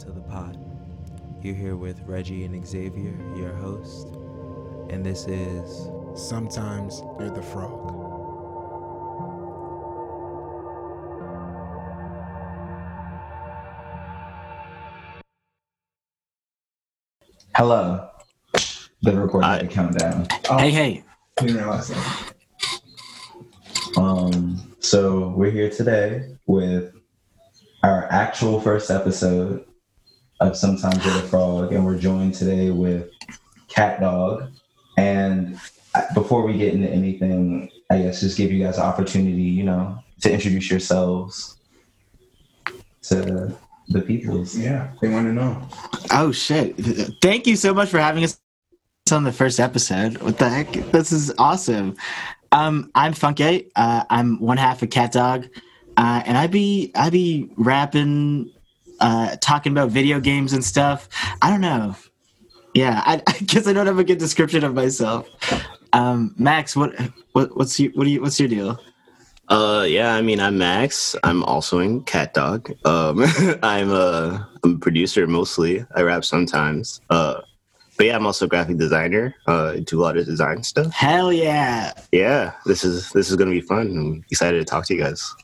to The Pot. You're here with Reggie and Xavier, your host, and this is Sometimes You're the Frog. Hello. The recording should come down. Hey. So we're here today with our actual first episode of Sometimes You're the Frog, and we're joined today with Cat Dog. And before we get into anything, I guess just give you guys an opportunity, to introduce yourselves to the peoples. Yeah, they want to know. Oh, shit. Thank you so much for having us on the first episode. What the heck? This is awesome. I'm Funke. I'm one half of Cat Dog. And I be rapping, talking about video games and stuff. I don't know. Yeah, I guess I don't have a good description of myself. Max, what's your deal? I'm Max. I'm also in Cat Dog. I'm a producer mostly. I rap sometimes. But yeah, I'm also a graphic designer. I do a lot of design stuff. Hell yeah! Yeah, this is gonna be fun. I'm excited to talk to you guys.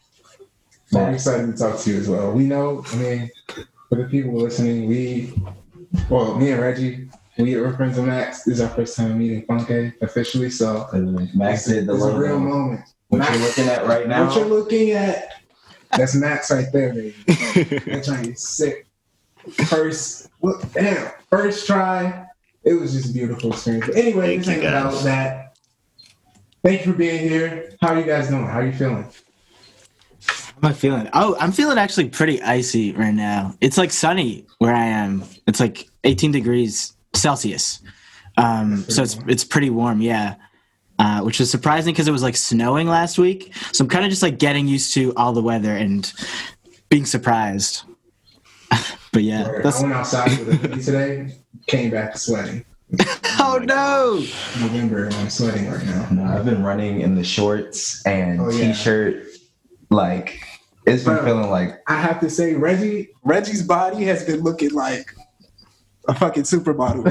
I'm excited to talk to you as well. We know, for the people listening, me and Reggie, we're friends of Max. This is our first time meeting Funke officially, so Max did the real moment. What Max, you're looking at right now. What you're looking at. That's Max right there, baby. That joint is sick. First try. It was just a beautiful experience. But anyway, this ain't about that. Thank you for being here. How are you guys doing? How are you feeling? How am I feeling? Oh, I'm feeling actually pretty icy right now. It's like sunny where I am. It's like 18 degrees Celsius. So it's pretty warm, yeah. Which is surprising because it was like snowing last week. So I'm kind of just like getting used to all the weather and being surprised. But yeah. I went outside with a hoodie today, came back sweating. Oh no! November, I'm sweating right now. No, I've been running in the shorts and t-shirt. Like it's been feeling like I have to say Reggie's body has been looking like a fucking supermodel.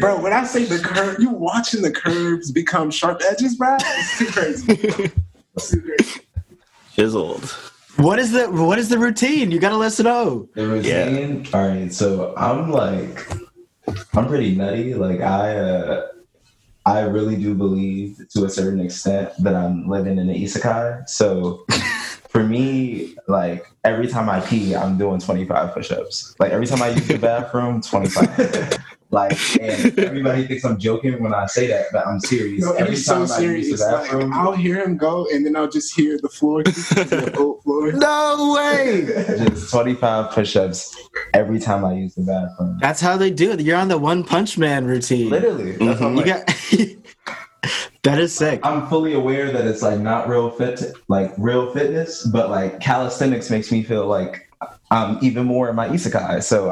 Bro, when I say the curve, you watching the curves become sharp edges, bro. It's too crazy. Chiseled. What is the routine? You gotta let us know. The routine? Yeah. All right, so I'm pretty nutty. Like I really do believe, to a certain extent, that I'm living in an isekai. So, for me, every time I pee, I'm doing 25 push-ups. Every time I use the bathroom, 25. And everybody thinks I'm joking when I say that, but I'm serious. No, every time so I use the bathroom, I'll hear him go, and then I'll just hear the floor. No way! Just 25 push-ups every time I use the bathroom. That's how they do it. You're on the One Punch Man routine. Literally. That's that is sick. I'm fully aware that it's not real real fitness, but calisthenics makes me feel like I'm even more in my isekai. So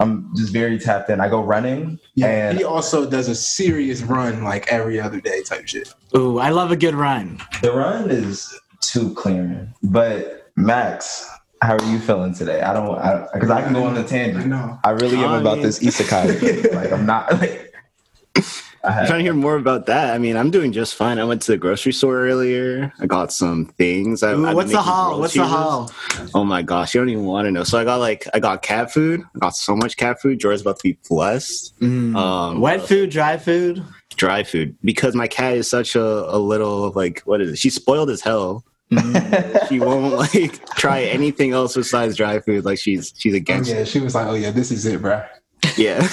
I'm just very tapped in. I go running. Yeah, and he also does a serious run every other day type shit. Ooh, I love a good run. The run is too clearing. But Max, how are you feeling today? I can go on the tangent. I know. I really am about this isekai. I'm not I'm trying to hear more about that. I'm doing just fine. I went to the grocery store earlier. I got some things. What's the haul? Oh my gosh, you don't even want to know. So I got cat food. I got so much cat food. Jordan's about to be blessed. Wet food, dry food. Dry food, because my cat is such a little what is it? She's spoiled as hell. She won't try anything else besides dry food. She's against. Oh, yeah, she was like, "Oh yeah, this is it, bro." Yeah.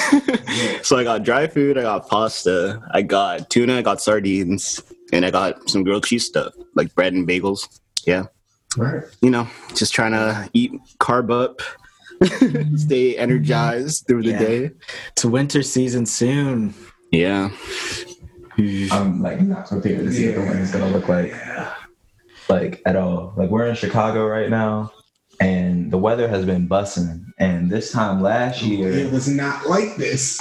So I got dry food, I got pasta, I got tuna, I got sardines, and I got some grilled cheese stuff, bread and bagels. Yeah. Right. Just trying to eat, carb up, stay energized through the day. It's winter season soon. Yeah. I'm not prepared to see what the winter's gonna look like at all. We're in Chicago right now. And the weather has been bussing. And this time last year... It was not like this.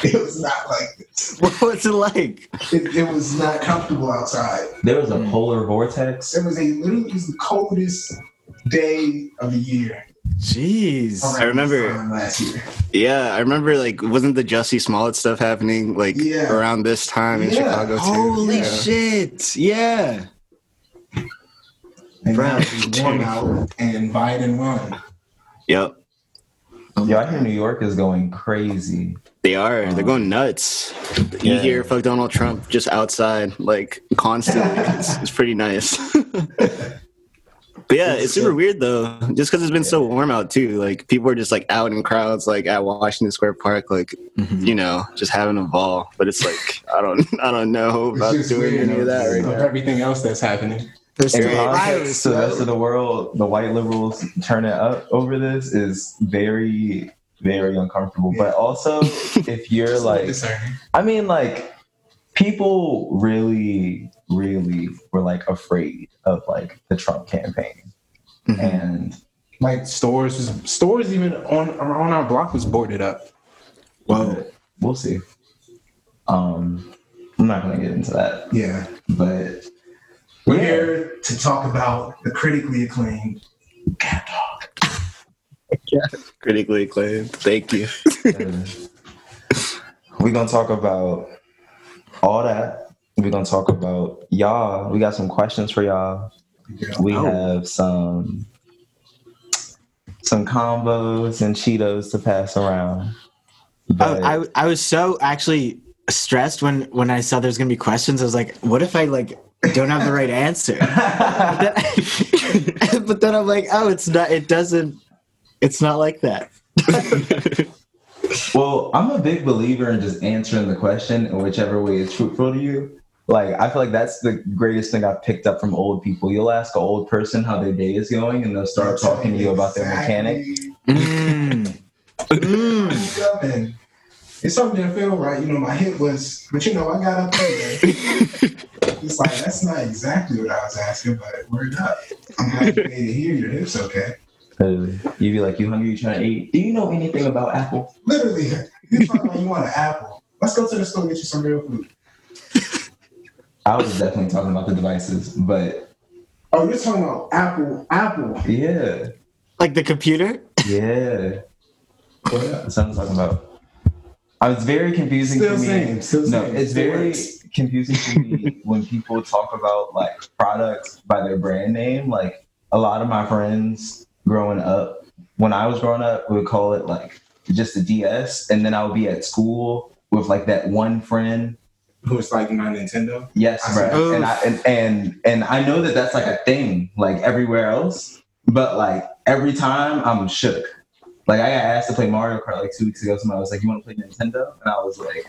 What was it like? It was not comfortable outside. There was a polar vortex. It was the coldest day of the year. Jeez, I remember last year. Yeah, I remember, like, wasn't the Jussie Smollett stuff happening like around this time in Chicago too? Holy shit! Yeah, and one out and Biden won. Yep. Yo, I hear New York is going crazy. They are. They're going nuts. You hear "fuck Donald Trump" just outside, like, constantly. It's pretty nice. But yeah, it's super weird though, just because it's been so warm out too. Like, people are just like out in crowds, like at Washington Square Park, like you know, just having a ball. But it's like I don't know about doing any of that right now. Everything else that's happening. There's and context to the rest of the world, the white liberals turning up over this is very, very uncomfortable. Yeah. But also, if you're like, I mean, like, people really, really were like afraid of like the Trump campaign, and like stores even on our block was boarded up. Well, we'll see. I'm not gonna get into that. Yeah, but. We're here to talk about the critically acclaimed Cat Dog. Yeah, critically acclaimed. Thank you. We're going to talk about all that. We're going to talk about y'all. We got some questions for y'all. We have some combos and Cheetos to pass around. But I was so actually stressed when I saw there's going to be questions. I was like, what if I like... don't have the right answer. but then I'm like, oh, it's not like that. Well, I'm a big believer in just answering the question in whichever way is truthful to you. Like, I feel like that's the greatest thing I've picked up from old people. You'll ask an old person how their day is going, and they'll start talking to you about their mechanic. It's something that felt right. You know, my hip was, but you know, I got up there. It's like, that's not exactly what I was asking, but word up. I'm happy to hear your hips okay. Totally. You'd be like, you hungry, you trying to eat? Do you know anything about Apple? Literally. You're talking about you want an apple. Let's go to the store and get you some real food. I was definitely talking about the devices, but... Oh, you're talking about Apple. Yeah. Like the computer? Yeah. That's what I'm talking about. It's very confusing to me. It's very confusing to me when people talk about like products by their brand name. Like, a lot of my friends growing up, when I was growing up, would call it like just a DS, and then I would be at school with like that one friend who was like my Nintendo. Yes, right. And I know that that's like a thing, like everywhere else, but like every time I'm shook. Like, I got asked to play Mario Kart like 2 weeks ago. Somebody was like, "You want to play Nintendo?" And I was like,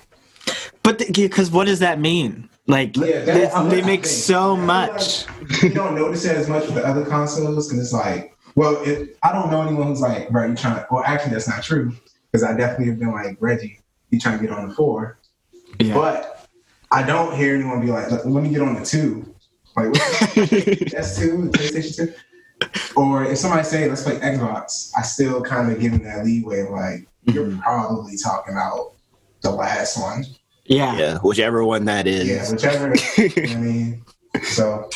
"But because what does that mean? Like, they make so much. Like, you don't notice it as much with the other consoles because it's like, well, I don't know anyone who's like, bro, you trying to? Well, actually, that's not true because I definitely have been like, Reggie, you trying to get on the 4, but I don't hear anyone be like, let me get on the 2. Like, that's 2, PlayStation 2. Or if somebody say, let's play Xbox, I still kind of give them that leeway of like, you're probably talking about the last one. Yeah. Yeah, whichever one that is. Yeah, whichever. I mean, so.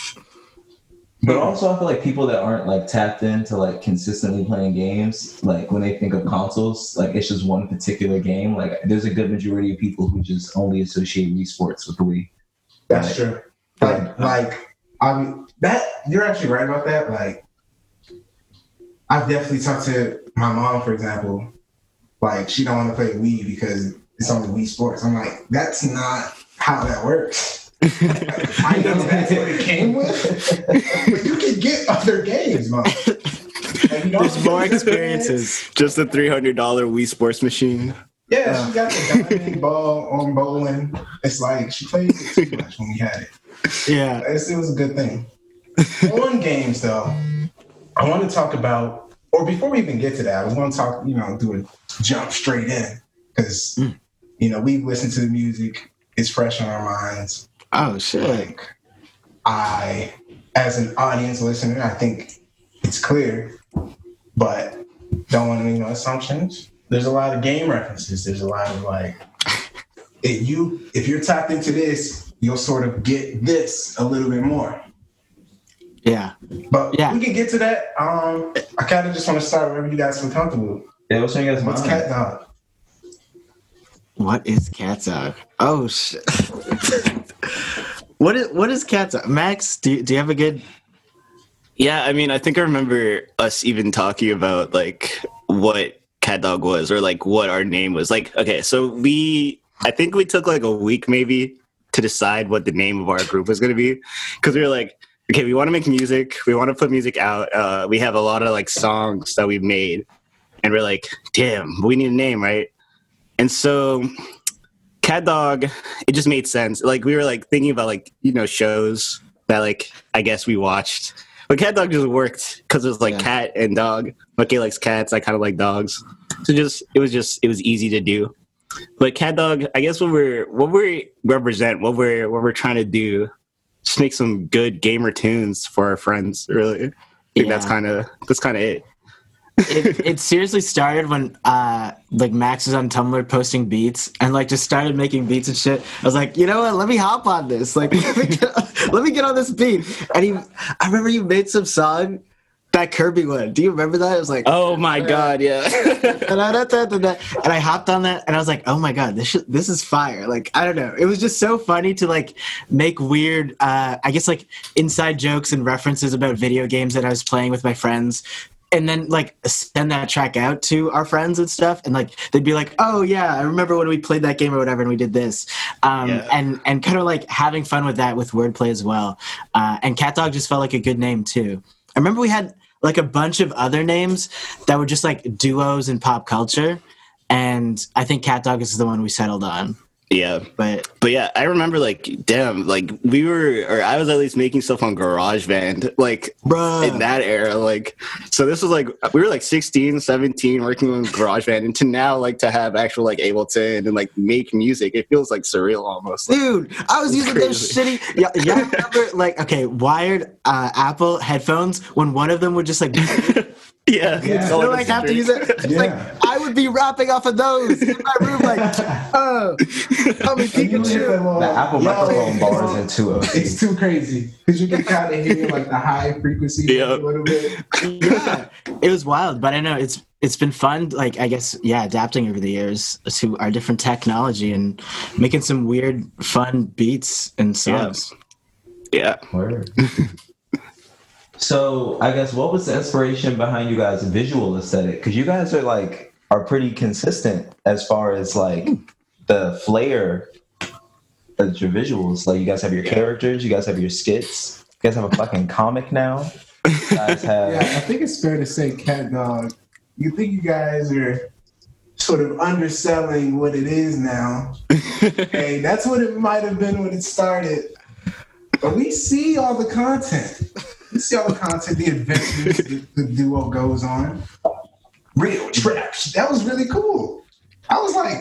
But also I feel like people that aren't like tapped into like consistently playing games, like when they think of consoles, like it's just one particular game. Like, there's a good majority of people who just only associate Wii Sports with the Wii. That's like, true. Like I mean, that you're actually right about that. Like, I've definitely talked to my mom, for example, like she don't want to play Wii because it's only Wii Sports. I'm like, that's not how that works. Like, I know that's what it came with, but you can get other games, mom. Like, there's more experiences. Just the $300 Wii Sports machine. Yeah, she got the diamond ball on bowling. It's like she played it too much when we had it. Yeah, it was a good thing. On games though. I want to talk about, or before we even get to that, I want to talk, you know, do a jump straight in because, you know, we've listened to the music. It's fresh on our minds. Oh, shit. Like, I, as an audience listener, I think it's clear, but don't want to make no assumptions. There's a lot of game references. There's a lot of like, if you're tapped into this, you'll sort of get this a little bit more. Yeah. But we can get to that. I kind of just want to start wherever you guys feel comfortable. Yeah, what's your guys' mind? What's Cat Dog? What is Cat Dog? Oh, shit. What is Cat Dog? Max, do you have a good... Yeah, I mean, I think I remember us even talking about, like, what Cat Dog was or, like, what our name was. Like, okay, so I think we took, like, a week maybe to decide what the name of our group was going to be. Because we were like, okay, we want to make music. We want to put music out. We have a lot of, like, songs that we've made. And we're like, damn, we need a name, right? And so Cat Dog, it just made sense. Like, we were, like, thinking about, like, you know, shows that, like, I guess we watched. But Cat Dog just worked because it was like cat and dog. Okay, likes cats. I kind of like dogs. So it was easy to do. But Cat Dog, I guess what we're trying to do, just make some good gamer tunes for our friends. Really, I think that's kind of it. It seriously started when like Max was on Tumblr posting beats and like just started making beats and shit. I was like, you know what? Let me hop on this. Like, let me get on this beat. And I remember you made some song, that Kirby one. Do you remember that? It was like, oh my god, yeah. And I hopped on that and I was like, oh my god, this is fire. Like, I don't know. It was just so funny to like make weird, I guess like inside jokes and references about video games that I was playing with my friends. And then, like, send that track out to our friends and stuff. And, like, they'd be like, oh, yeah, I remember when we played that game or whatever and we did this. And kind of, like, having fun with that with wordplay as well. And Cat Dog just felt like a good name, too. I remember we had, like, a bunch of other names that were just, like, duos in pop culture. And I think Cat Dog is the one we settled on. Yeah. But yeah, I remember, like, damn, like, I was at least making stuff on GarageBand, like, bruh, in that era. Like, so this was, like, we were, like, 16, 17, working on GarageBand, and to now, like, to have actual, like, Ableton and, like, make music, it feels, like, surreal almost. Like, dude, I was using those shitty, yeah, remember, like, okay, wired Apple headphones when one of them would just, like, yeah, yeah. So like have to use it. Yeah. Like I would be rapping off of those in my room, like, oh, I'm a Pikachu. The Apple microphone bars in two of them. It's too crazy because you can kind of hear like the high frequency a little bit. Yeah, it was wild, but I know it's been fun. Like I guess adapting over the years to our different technology and making some weird, fun beats and songs. Yeah. Word. So I guess what was the inspiration behind you guys' visual aesthetic? Because you guys are pretty consistent as far as like the flair of your visuals. Like you guys have your characters, you guys have your skits, you guys have a fucking comic now. You guys have... Yeah, I think it's fair to say, Cat Dog, you think you guys are sort of underselling what it is now. Hey, that's what it might have been when it started. But we see all the content. You see all the content, the adventures the duo goes on. Real trash. That was really cool. I was like,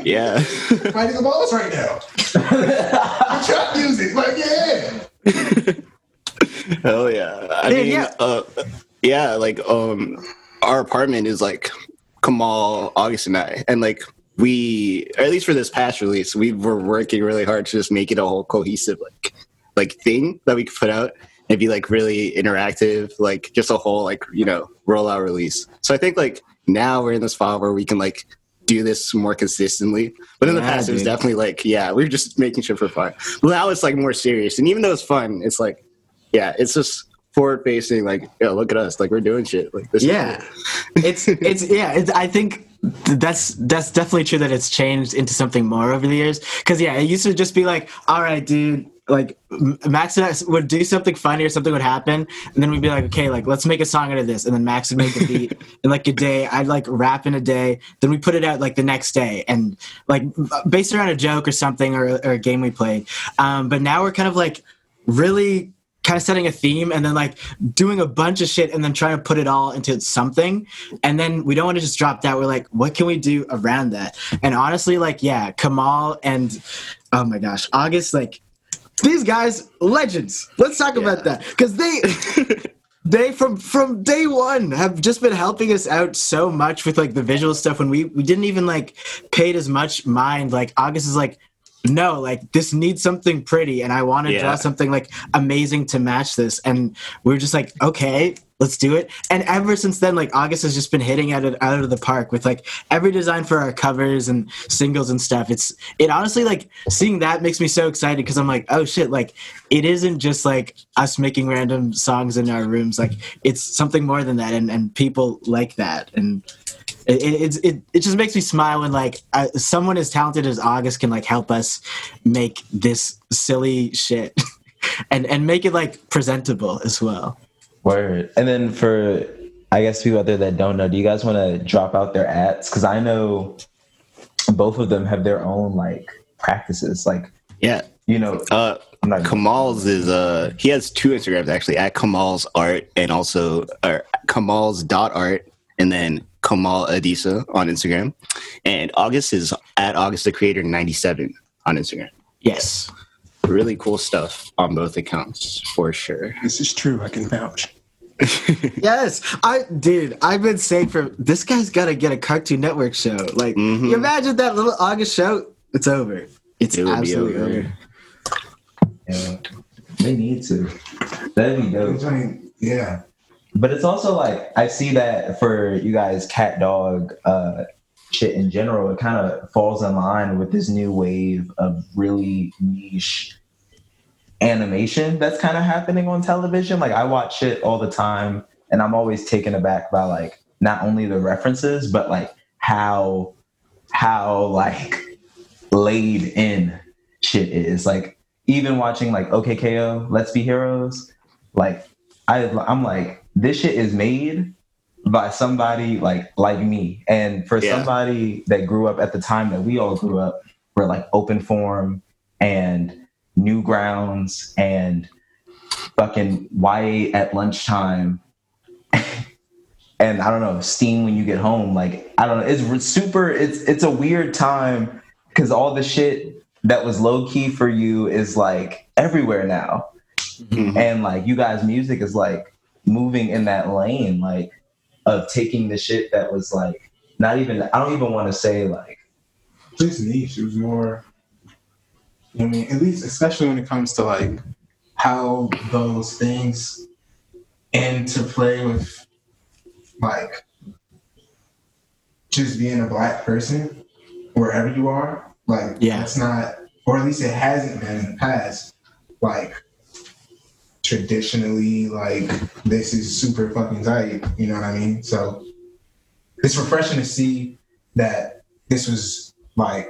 fighting the balls right now. Trap music, like, yeah. Hell yeah. Our apartment is like Kamal, August, and I. And like, we, or at least for this past release, we were working really hard to just make it a whole cohesive, like thing that we could put out. It'd be like really interactive, like just a whole like, you know, rollout release. So I think like now we're in this spot where we can like do this more consistently. But in the past, dude, it was definitely like, we were just making shit for fun. But now it's like more serious. And even though it's fun, it's like, it's just forward facing. Like, yo, look at us. Like we're doing shit. Like this. Yeah, it's I think. That's definitely true that it's changed into something more over the years. Because, it used to just be like, all right, dude, like, Max and I would do something funny or something would happen. And then we'd be like, okay, like, let's make a song out of this. And then Max would make a beat in, like, a day. I'd, like, rap in a day. Then we put it out, like, the next day. And, like, based around a joke or something or a game we played. But now we're kind of, like, really... kind of setting a theme and then like doing a bunch of shit and then trying to put it all into something. And then we don't want to just drop that. We're like, what can we do around that? And honestly, like, Kamal and oh my gosh, August, like these guys, legends. Let's talk about that. Cause they from day one have just been helping us out so much with like the visual stuff when we didn't even like paid as much mind. Like August is like, no, like, this needs something pretty, and I want to draw something, like, amazing to match this. And we were just like, okay, let's do it. And ever since then, like, August has just been hitting at it out of the park with, like, every design for our covers and singles and stuff. It honestly, like, seeing that makes me so excited, because I'm like, oh, shit, like, it isn't just, like, us making random songs in our rooms. Like, it's something more than that, and people like that, and... It just makes me smile when, like, someone as talented as August can, like, help us make this silly shit and make it, like, presentable as well. Word. And then for, I guess, people out there that don't know, do you guys want to drop out their ads? Because I know both of them have their own, like, practices. Like, yeah, you know, Kamal's is he has two Instagrams, actually, at Kamal's Art and also Kamal's.art, and then Kamal Adisa on Instagram, and August is at August the Creator 97 on Instagram. Yes, really cool stuff on both accounts for sure. This is true. I can vouch. Yes, I've been saying for this guy's got to get a Cartoon Network show. Like, you imagine that little August show? It's over. It absolutely be over. Yeah, they need to. That'd be dope. Yeah. But it's also like, I see that for you guys, Cat Dog shit in general, it kind of falls in line with this new wave of really niche animation that's kind of happening on television. Like, I watch shit all the time, and I'm always taken aback by, like, not only the references, but, like, how like, laid in shit is. Like, even watching, like, OKKO, Let's Be Heroes, like, I'm like, this shit is made by somebody like me. And for somebody that grew up at the time that we all grew up, where, like, Open Form and Newgrounds and fucking YA at lunchtime and, I don't know, Steam when you get home. Like, I don't know. It's a weird time because all the shit that was low key for you is, like, everywhere now. Mm-hmm. And, like, you guys' music is, like, moving in that lane, like, of taking the shit that was, like, not even, I don't even want to say, like, this niche. It was more, I mean, at least, especially when it comes to, like, how those things interplay with, like, just being a Black person wherever you are. Like, it's not, or at least it hasn't been in the past, like, traditionally, like, this is super fucking tight, you know what I mean? So it's refreshing to see that this was, like,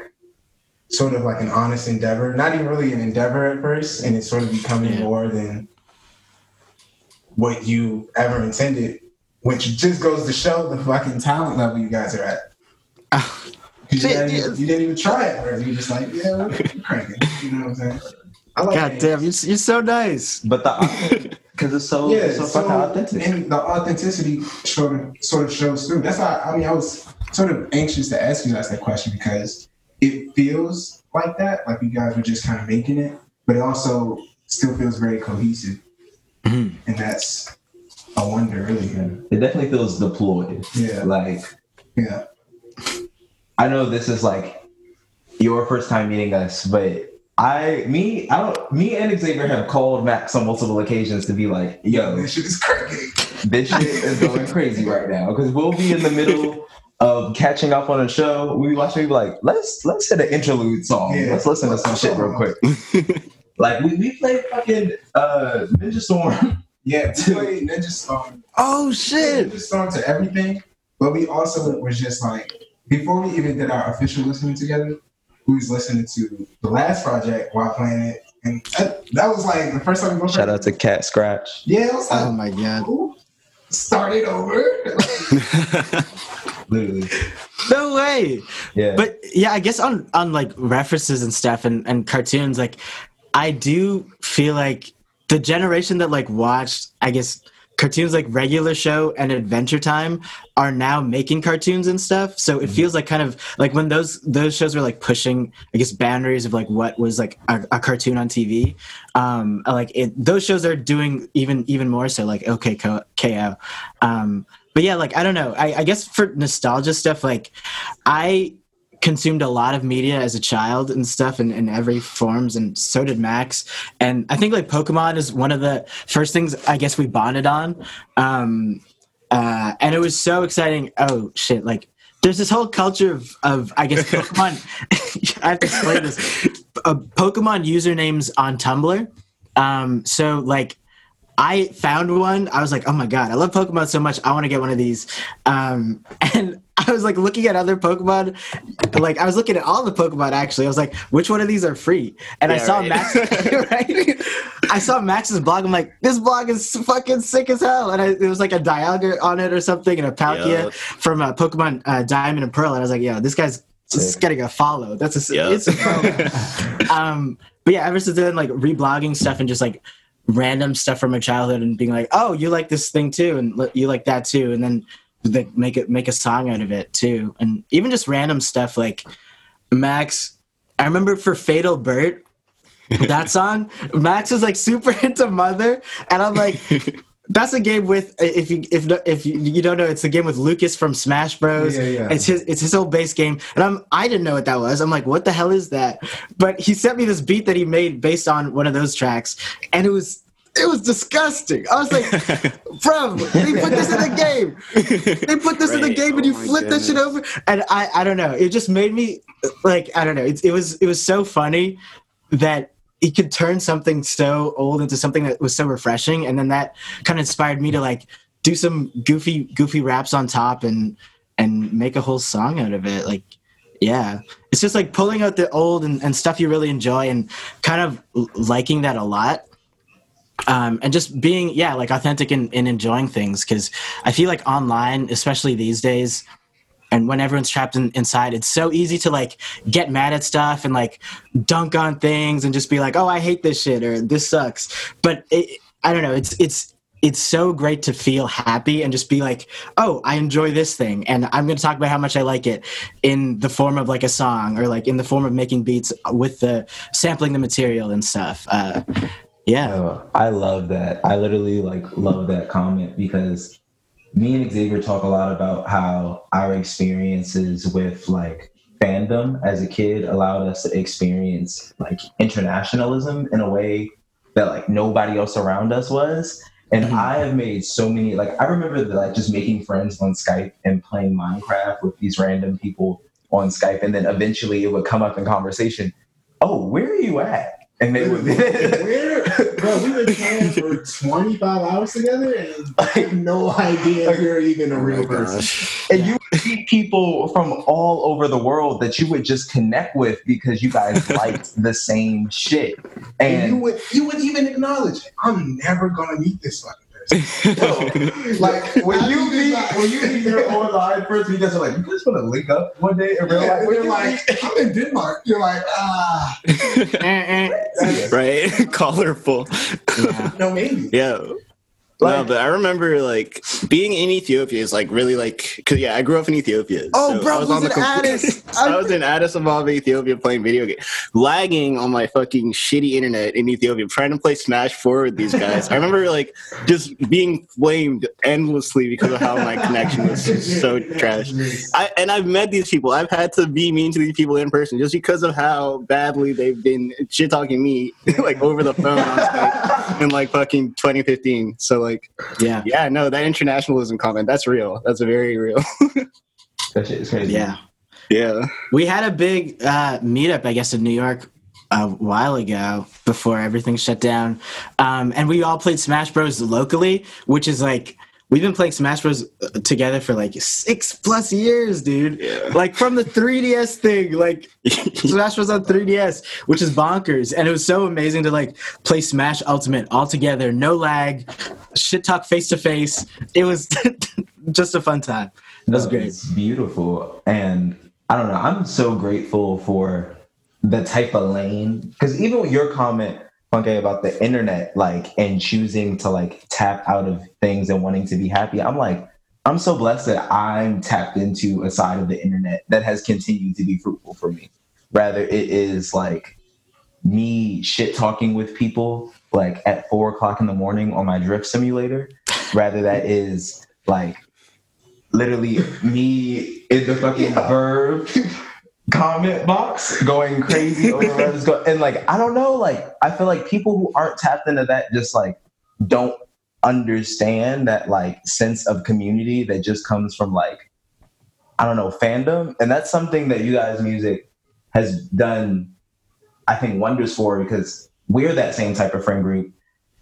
sort of like an honest endeavor, not even really an endeavor at first, and it's sort of becoming more than what you ever intended, which just goes to show the fucking talent level you guys are at. You didn't even try it, or you just like, yeah, we're cranking, you know what I'm saying? Like, God damn, you're so nice. But the because it's so fucking authentic. And the authenticity sort of shows through. That's why I was sort of anxious to ask you guys that question, because it feels like that, like you guys were just kind of making it, but it also still feels very cohesive, and that's a wonder, really. Yeah. It definitely feels deployed. Yeah, like I know this is like your first time meeting us, but. Me and Xavier have called Max on multiple occasions to be like, yo, this shit is crazy. This shit is going crazy right now. Because we'll be in the middle of catching up on a show. We'll be watching, we'll be like, let's hit an interlude song. Yeah. Let's listen to some shit real quick. Like, we played fucking Ninja Storm. Yeah, we played Ninja Storm. Oh, shit. Ninja Storm to everything. But we also was just like, before we even did our official listening together, who's listening to the last project while playing it. And that was like the first time. Shout out to Cat Scratch. Yeah, it was like, oh my God. Ooh, start it over. Literally. No way. Yeah. But yeah, I guess on like references and stuff and cartoons, like I do feel like the generation that like watched, I guess, cartoons like Regular Show and Adventure Time are now making cartoons and stuff. So it feels like kind of like when those shows were like pushing, I guess, boundaries of like what was like a cartoon on TV. Like those shows are doing even more so, like OKKO. But yeah, like I don't know. I guess for nostalgia stuff, like I consumed a lot of media as a child and stuff in every forms, and so did Max. And I think like Pokemon is one of the first things I guess we bonded on. And it was so exciting. Oh shit, like there's this whole culture of I guess Pokemon I have to explain this. Pokemon usernames on Tumblr. So like I found one. I was like, oh my God, I love Pokemon so much. I want to get one of these. And I was like looking at other Pokemon. Like I was looking at all the Pokemon actually. I was like, which one of these are free? And yeah, I saw Max, right? I saw Max's blog. I'm like, this blog is fucking sick as hell. And it was like a Dialga on it or something, and a Palkia from Pokemon Diamond and Pearl. And I was like, yo, this guy's just getting a follow. That's a it's a follow. But yeah, ever since then, like reblogging stuff and just like random stuff from my childhood and being like, oh, you like this thing too, and you like that too, and then they make a song out of it too, and even just random stuff like Max. I remember for Fatal Bert, that song, Max was like super into Mother, and I'm like, that's a game with if you don't know, it's a game with Lucas from Smash Bros. Yeah. It's his old base game, and I didn't know what that was. I'm like, what the hell is that? But he sent me this beat that he made based on one of those tracks, and it was disgusting. I was like, bro, they put this in the game. They put this in the game, and you flip that shit over. And I don't know. It just made me like, I don't know. It was so funny that it could turn something so old into something that was so refreshing. And then that kind of inspired me to like do some goofy raps on top and make a whole song out of it. Like, yeah, it's just like pulling out the old and stuff you really enjoy and kind of liking that a lot. And just being, like authentic in enjoying things. 'Cause I feel like online, especially these days, and when everyone's trapped inside, it's so easy to like get mad at stuff and like dunk on things and just be like, "Oh, I hate this shit" or "This sucks." But I don't know. It's so great to feel happy and just be like, "Oh, I enjoy this thing," and I'm going to talk about how much I like it in the form of like a song or like in the form of making beats with the sampling the material and stuff. Oh, I love that. I literally like love that comment because me and Xavier talk a lot about how our experiences with like fandom as a kid allowed us to experience like internationalism in a way that like nobody else around us was. And I have made so many, like I remember that, like just making friends on Skype and playing Minecraft with these random people on Skype. And then eventually it would come up in conversation. Oh, where are you at? And they would be bro, we were playing for 25 hours together and I have no idea if you're even a real person. And you would see people from all over the world that you would just connect with because you guys liked the same shit. And you would even acknowledge, I'm never gonna meet this fucking person. So, like when you meet your online friends, you guys are like, you just wanna link up one day in real life. When you're like, I'm in Denmark, you're like, ah. Right? Colorful. Yeah. No, maybe. Yeah. Like, no, but I remember, like, being in Ethiopia is, like, really, like... 'Cause, I grew up in Ethiopia. Oh, so bro, Addis. I was in Addis Ababa, Ethiopia, playing video games. Lagging on my fucking shitty internet in Ethiopia, trying to play Smash 4 with these guys. I remember, like, just being flamed endlessly because of how my connection was so trash. And I've met these people. I've had to be mean to these people in person just because of how badly they've been shit-talking me, like, over the phone on Skype in, like, fucking 2015. So, that internationalism comment, that's real. That's very real. That shit is crazy. Yeah. We had a big meetup, I guess, in New York a while ago before everything shut down. And we all played Smash Bros. Locally, which is like, we've been playing Smash Bros. Together for like 6+ years, dude. Yeah. Like from the 3DS thing, like Smash Bros. On 3DS, which is bonkers. And it was so amazing to like play Smash Ultimate all together, no lag, shit talk face to face. It was just a fun time. That was great. It's beautiful. And I don't know, I'm so grateful for the type of lane, because even with your comment, Funke, about the internet, like, and choosing to like tap out of things and wanting to be happy. I'm like, I'm so blessed that I'm tapped into a side of the internet that has continued to be fruitful for me. Rather, it is like me shit talking with people like at 4:00 in the morning on my drift simulator. Rather, that is like literally me in the fucking verb. comment box going crazy over Reddit's and like, I don't know, like I feel like people who aren't tapped into that just like don't understand that like sense of community that just comes from like, I don't know, fandom. And that's something that you guys' music has done, I think, wonders for, because we're that same type of friend group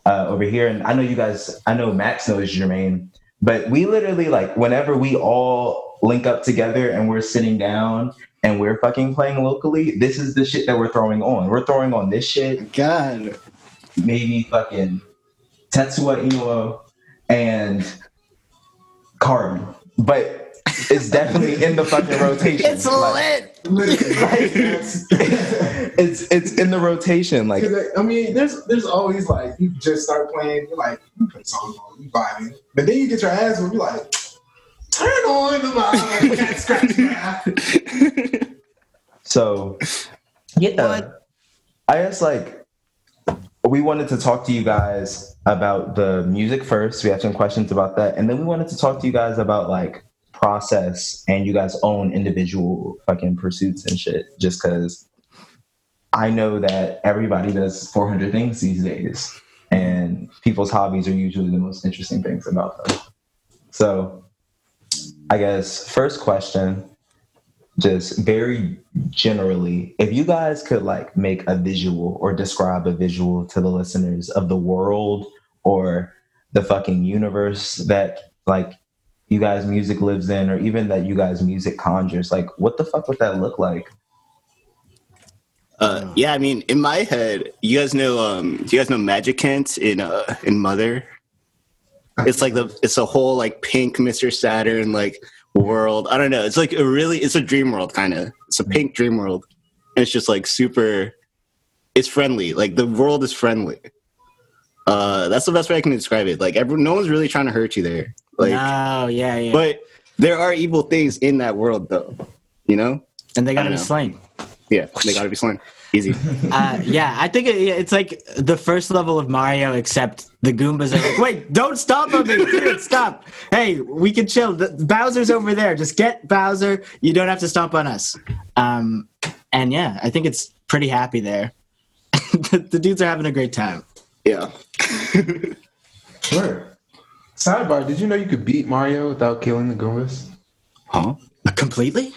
over here. And I know you guys, I know Max knows Jermaine, but we literally like whenever we all link up together and we're sitting down and we're fucking playing locally, this is the shit that we're throwing on. We're throwing on this shit. God. Maybe fucking Tetsuya Inoue and Carden. But it's definitely in the fucking rotation. It's like, lit. Like, it's in the rotation. Like, I mean, there's always like, you just start playing, you're like, you put songs on, you vibing. But then you get your ass where you're like, turn on the vibe, cat scratch my eye. So, yeah. I guess like, we wanted to talk to you guys about the music first. We have some questions about that. And then we wanted to talk to you guys about like process and you guys' own individual fucking pursuits and shit. Just because I know that everybody does 400 things these days. And people's hobbies are usually the most interesting things about them. So I guess first question, just very generally, if you guys could like make a visual or describe a visual to the listeners of the world or the fucking universe that like you guys' music lives in, or even that you guys' music conjures, like what the fuck would that look like? Yeah, I mean, in my head, you guys know, do you guys know Magic Kent in Mother? It's like it's a whole like pink Mr. Saturn like world. I don't know. It's like it's a dream world kind of. It's a pink dream world. And it's just like super. It's friendly. Like the world is friendly. That's the best way I can describe it. Like no one's really trying to hurt you there. Like, oh yeah, yeah. But there are evil things in that world though. You know. And they gotta be slain. Yeah, they gotta be slain. Easy. Yeah, I think it's like the first level of Mario, except the Goombas are like, wait, don't stomp on me, dude, stop. Hey, we can chill. Bowser's over there. Just get Bowser. You don't have to stomp on us. And yeah, I think it's pretty happy there. The dudes are having a great time. Yeah. Sure. Sidebar, did you know you could beat Mario without killing the Goombas? Huh? Completely?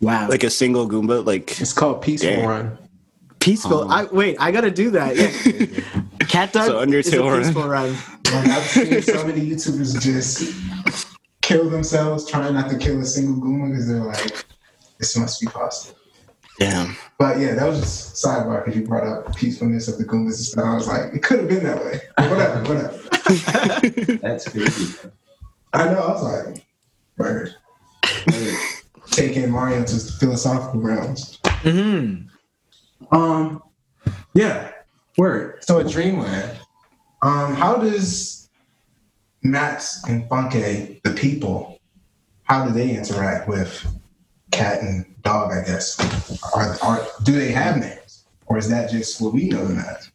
Wow. Like a single Goomba, like it's called Peaceful Run. Peaceful. I gotta do that. Yeah. Cat Dog. So Undertale Run. Peaceful Run. Like, I've seen so many YouTubers just kill themselves trying not to kill a single Goomba because they're like, this must be possible. Damn. But yeah, that was just sidebar because you brought up peacefulness of the Goombas, and I was like, it could have been that way. But whatever. That's crazy. I know. I was like, word. Taking Mario to philosophical realms. Mm-hmm. Yeah. Word. So a dreamland. How does Max and Funke, the people, how do they interact with Cat and Dog? I guess. Are do they have names, or is that just what we know them as?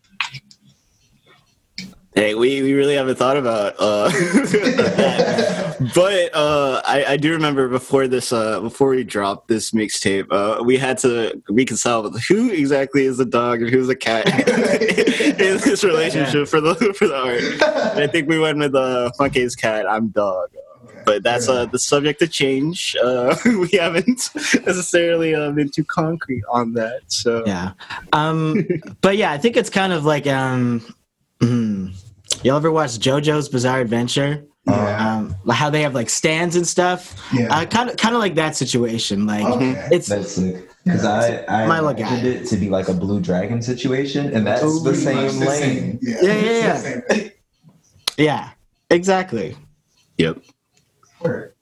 Hey, we really haven't thought about that. But I do remember before this, before we dropped this mixtape, we had to reconcile with who exactly is the dog and who's the cat in this relationship for the art. And I think we went with Funke's cat, I'm dog. But that's the subject of change. We haven't necessarily been too concrete on that. So yeah, but yeah, I think it's kind of like. Y'all ever watch JoJo's Bizarre Adventure? Yeah. How they have like stands and stuff. Yeah. Kind of like that situation. Like it's because I did it to be like a Blue Dragon situation, and that's the same lane. Yeah. Yeah. Exactly. Yep. Word.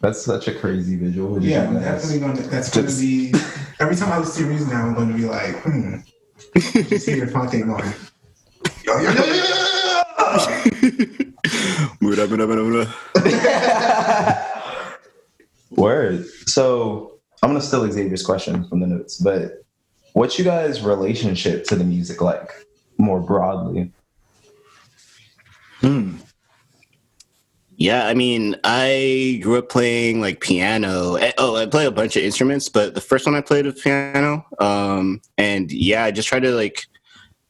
That's such a crazy visual. Yeah, definitely that's going to be. Every time I listen to music now, I'm going to be like, just hear Fonte going. Word. So I'm gonna steal Xavier's question from the notes, but what's you guys' relationship to the music like more broadly? Yeah, I mean, I grew up playing like piano. Oh, I play a bunch of instruments, but the first one I played was piano. And yeah, I just tried to like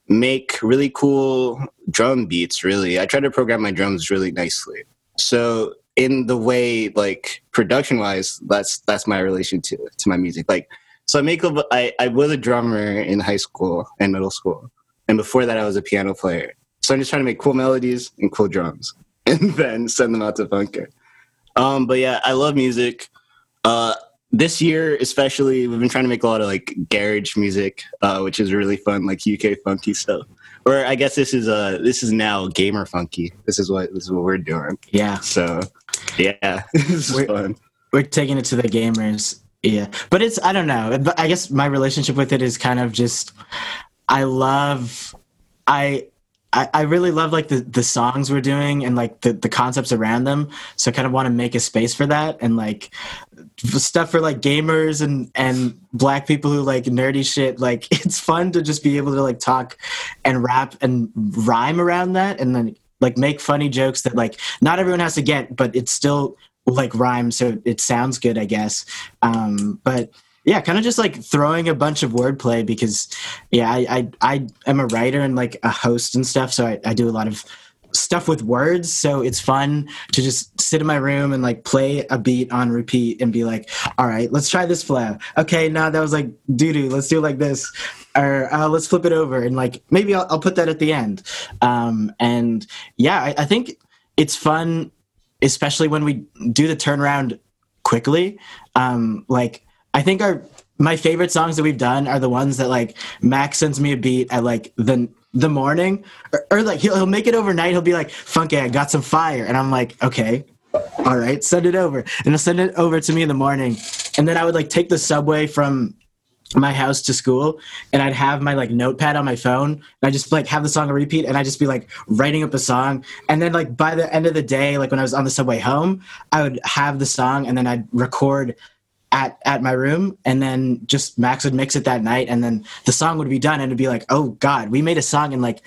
make really cool drum beats, really. I tried to program my drums really nicely. So in the way, like production-wise, that's my relation to my music. Like, so I make a, I was a drummer in high school and middle school. And before that, I was a piano player. So I'm just trying to make cool melodies and cool drums and then send them out to Funke. But yeah, I love music. This year, especially, we've been trying to make a lot of like garage music, which is really fun, like UK funky stuff. Or I guess this is now gamer funky. This is what we're doing. Yeah. So yeah, this is fun. We're taking it to the gamers. Yeah, but it's, I don't know. But I guess my relationship with it is kind of just, I really love like the songs we're doing and like the concepts around them. So I kind of want to make a space for that and like stuff for like gamers and black people who like nerdy shit. Like it's fun to just be able to like talk and rap and rhyme around that and then like make funny jokes that like not everyone has to get, but it's still like rhyme. So it sounds good, I guess. But yeah, kind of just like throwing a bunch of wordplay because, yeah, I am a writer and like a host and stuff, so I do a lot of stuff with words. So it's fun to just sit in my room and like play a beat on repeat and be like, all right, let's try this flow. Okay, no, that was like doo-doo. Let's do it like this, or let's flip it over and like maybe I'll put that at the end. And yeah, I think it's fun, especially when we do the turnaround quickly, like. I think my favorite songs that we've done are the ones that like Max sends me a beat at like the morning or like he'll make it overnight. He'll be like, Funke, I got some fire. And I'm like, okay, all right, send it over. And he'll send it over to me in the morning. And then I would like take the subway from my house to school and I'd have my like notepad on my phone and I just like have the song on repeat and I just be like writing up a song. And then like by the end of the day, like when I was on the subway home, I would have the song and then I'd record at my room, and then just Max would mix it that night, and then the song would be done, and it'd be like, oh god, we made a song in like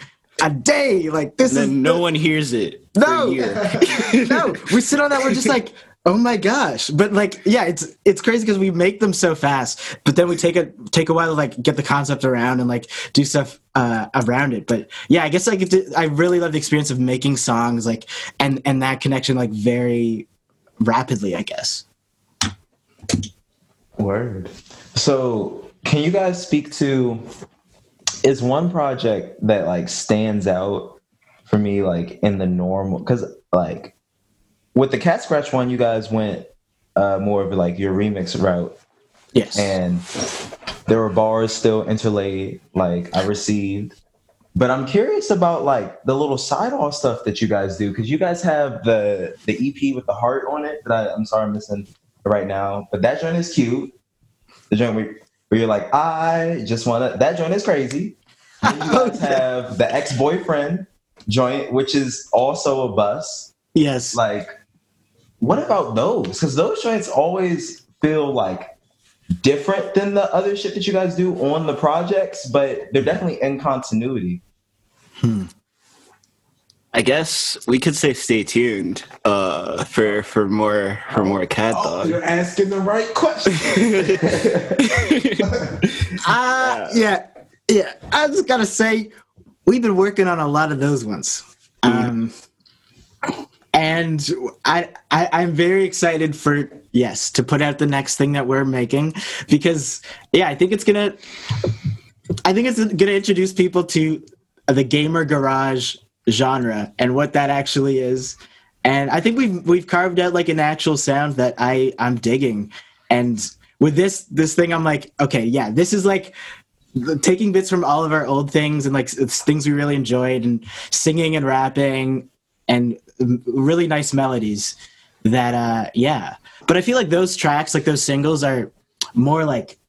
a day. Like this, and then no one hears it. No, no, we sit on that. We're just like, oh my gosh! But like, yeah, it's crazy because we make them so fast, but then we take a while to like get the concept around and like do stuff around it. But yeah, I guess like I really love the experience of making songs, like and that connection like very rapidly, I guess. Word. So can you guys speak to, is one project that like stands out for me like in the normal, because like with the Cat Scratch one you guys went more of like your remix route. Yes. And there were bars still interlaid like I received. But I'm curious about like the little side-off stuff that you guys do, because you guys have the EP with the heart on it that I'm sorry I'm missing right now, but that joint is cute. The joint where you're like, I just wanna, that joint is crazy. Then you guys have the ex-boyfriend joint, which is also a bus. Yes. Like, what about those? Because those joints always feel like different than the other shit that you guys do on the projects, but they're definitely in continuity. I guess we could say stay tuned for more Cat Dog. You're asking the right question. Yeah. I just gotta say, we've been working on a lot of those ones, and I'm very excited to put out the next thing that we're making because I think it's gonna introduce people to the gamer garage genre and what that actually is, and I think we've carved out like an actual sound that I'm digging. And with this thing I'm like, okay, yeah, this is like taking bits from all of our old things and like it's things we really enjoyed and singing and rapping and really nice melodies that but I feel like those tracks, like those singles, are more like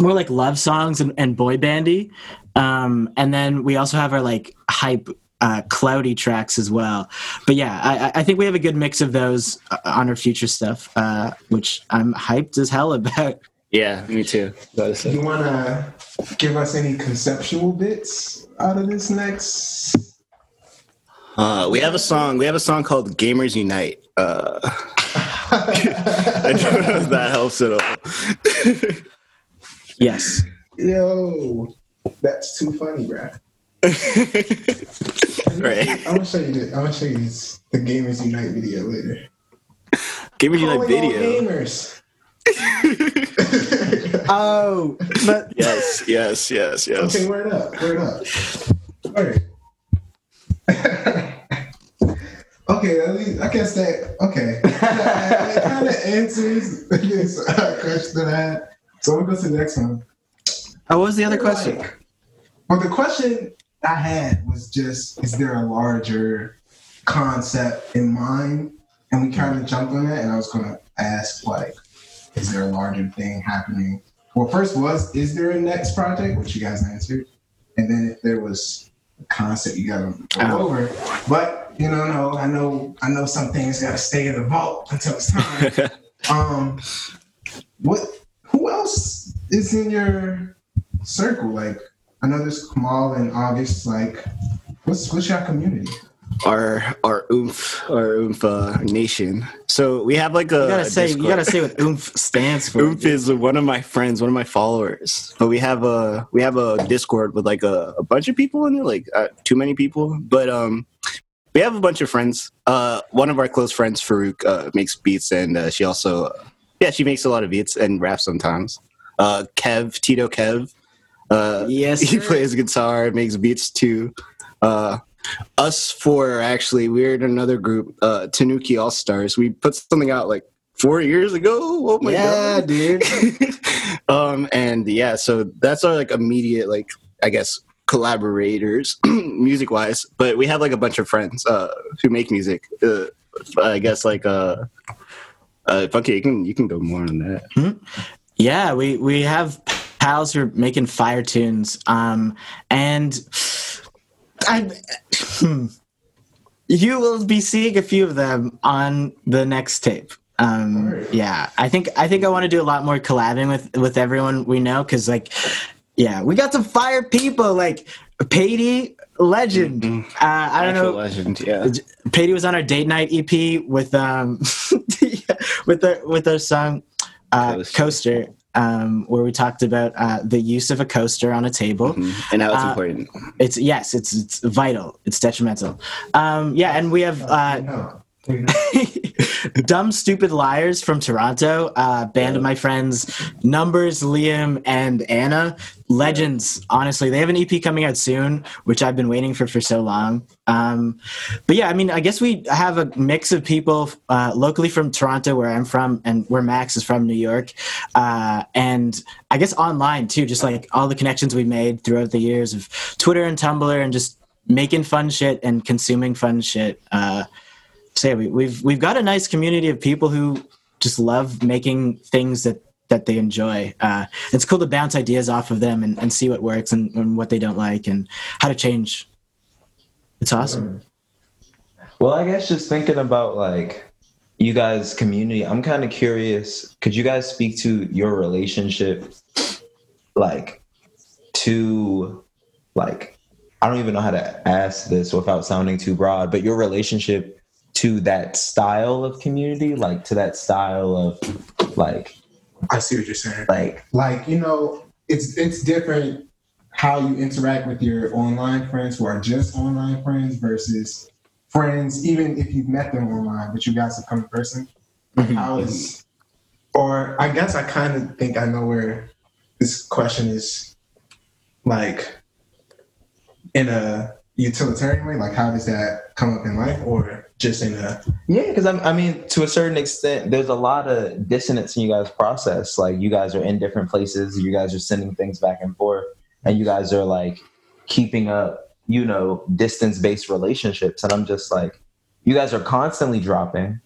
love songs and boy bandy, and then we also have our like hype cloudy tracks as well. But yeah, I think we have a good mix of those on our future stuff, which I'm hyped as hell about. Yeah, me too. You want to give us any conceptual bits out of this next We have a song called Gamers Unite. I don't know if that helps at all. Yes. Yo, that's too funny, bro. Right. I'm gonna show you this, the Gamers Unite video later. Gamers Unite video. Gamers. Oh, but yes. Okay, word up. All right. Okay, at least I guess that. Okay, it kind of answers this question that I had. So we'll go to the next one. Oh, what was the other question? Well, the question I had was just: is there a larger concept in mind? And we kind of jumped on it. And I was going to ask, like, is there a larger thing happening? Well, first was, is there a next project, which you guys answered, and then if there was a concept you gotta go over. But you don't know. No, I know some things gotta stay in the vault until it's time. Who else is in your circle? Like, I know there's Kamal and August. Like, what's your community? Our oomph nation. So we have like a. You gotta say what oomph stands for. Oomph is one of my followers. But we have a Discord with like a bunch of people in it, like too many people. But we have a bunch of friends. One of our close friends, Farouk, makes beats, and she also she makes a lot of beats and raps sometimes. Tito Kev. Yes, sir. He plays guitar, makes beats too. Us four, actually, we're in another group, Tanuki All Stars. We put something out like 4 years ago. Oh my god, dude! So that's our like immediate, like I guess, collaborators, music wise. But we have like a bunch of friends who make music. I guess like Funke, you can go more on that. Mm-hmm. Yeah, we have pals who are making fire tunes, and. You will be seeing a few of them on the next tape. I think I want to do a lot more collabing with everyone we know, because like, yeah, we got some fire people like Patey, legend. Mm-hmm. Legend, yeah. Patey was on our date night EP with our song Coaster. Where we talked about the use of a coaster on a table. Mm-hmm. And how it's important. It's vital. It's detrimental. And we have Dumb Stupid Liars from Toronto, band of my friends, Numbers, Liam, and Anna. Legends, honestly. They have an EP coming out soon, which I've been waiting for so long. I guess we have a mix of people locally from Toronto, where I'm from, and where Max is from, New York. And I guess online, too, just like all the connections we've made throughout the years of Twitter and Tumblr and just making fun shit and consuming fun shit. We've got a nice community of people who just love making things that they enjoy. It's cool to bounce ideas off of them and see what works and what they don't like and how to change. It's awesome. Well, I guess just thinking about like you guys' community, I'm kind of curious. Could you guys speak to your relationship, like to like, I don't even know how to ask this without sounding too broad, but your relationship to that style of community, like to that style of like, I see what you're saying. Like, you know, it's different how you interact with your online friends who are just online friends versus friends, even if you've met them online, but you guys have come in person. Mm-hmm. I guess I kind of think I know where this question is, like in a utilitarian way, like how does that come up in life or just in that. Yeah, because I mean, to a certain extent, there's a lot of dissonance in you guys' process. Like, you guys are in different places, you guys are sending things back and forth, and you guys are, like, keeping up, you know, distance-based relationships. And I'm just like, you guys are constantly dropping.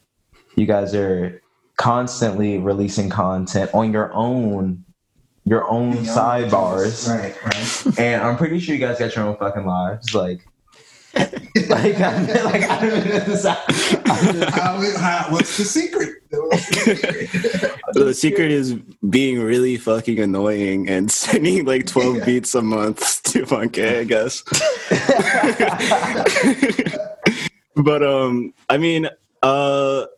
You guys are constantly releasing content on your own sidebars. Right. And I'm pretty sure you guys got your own fucking lives, like, I don't even decide. What's the secret? The secret is being really fucking annoying and sending like 12 beats a month to Funke, I guess. But I mean, damn,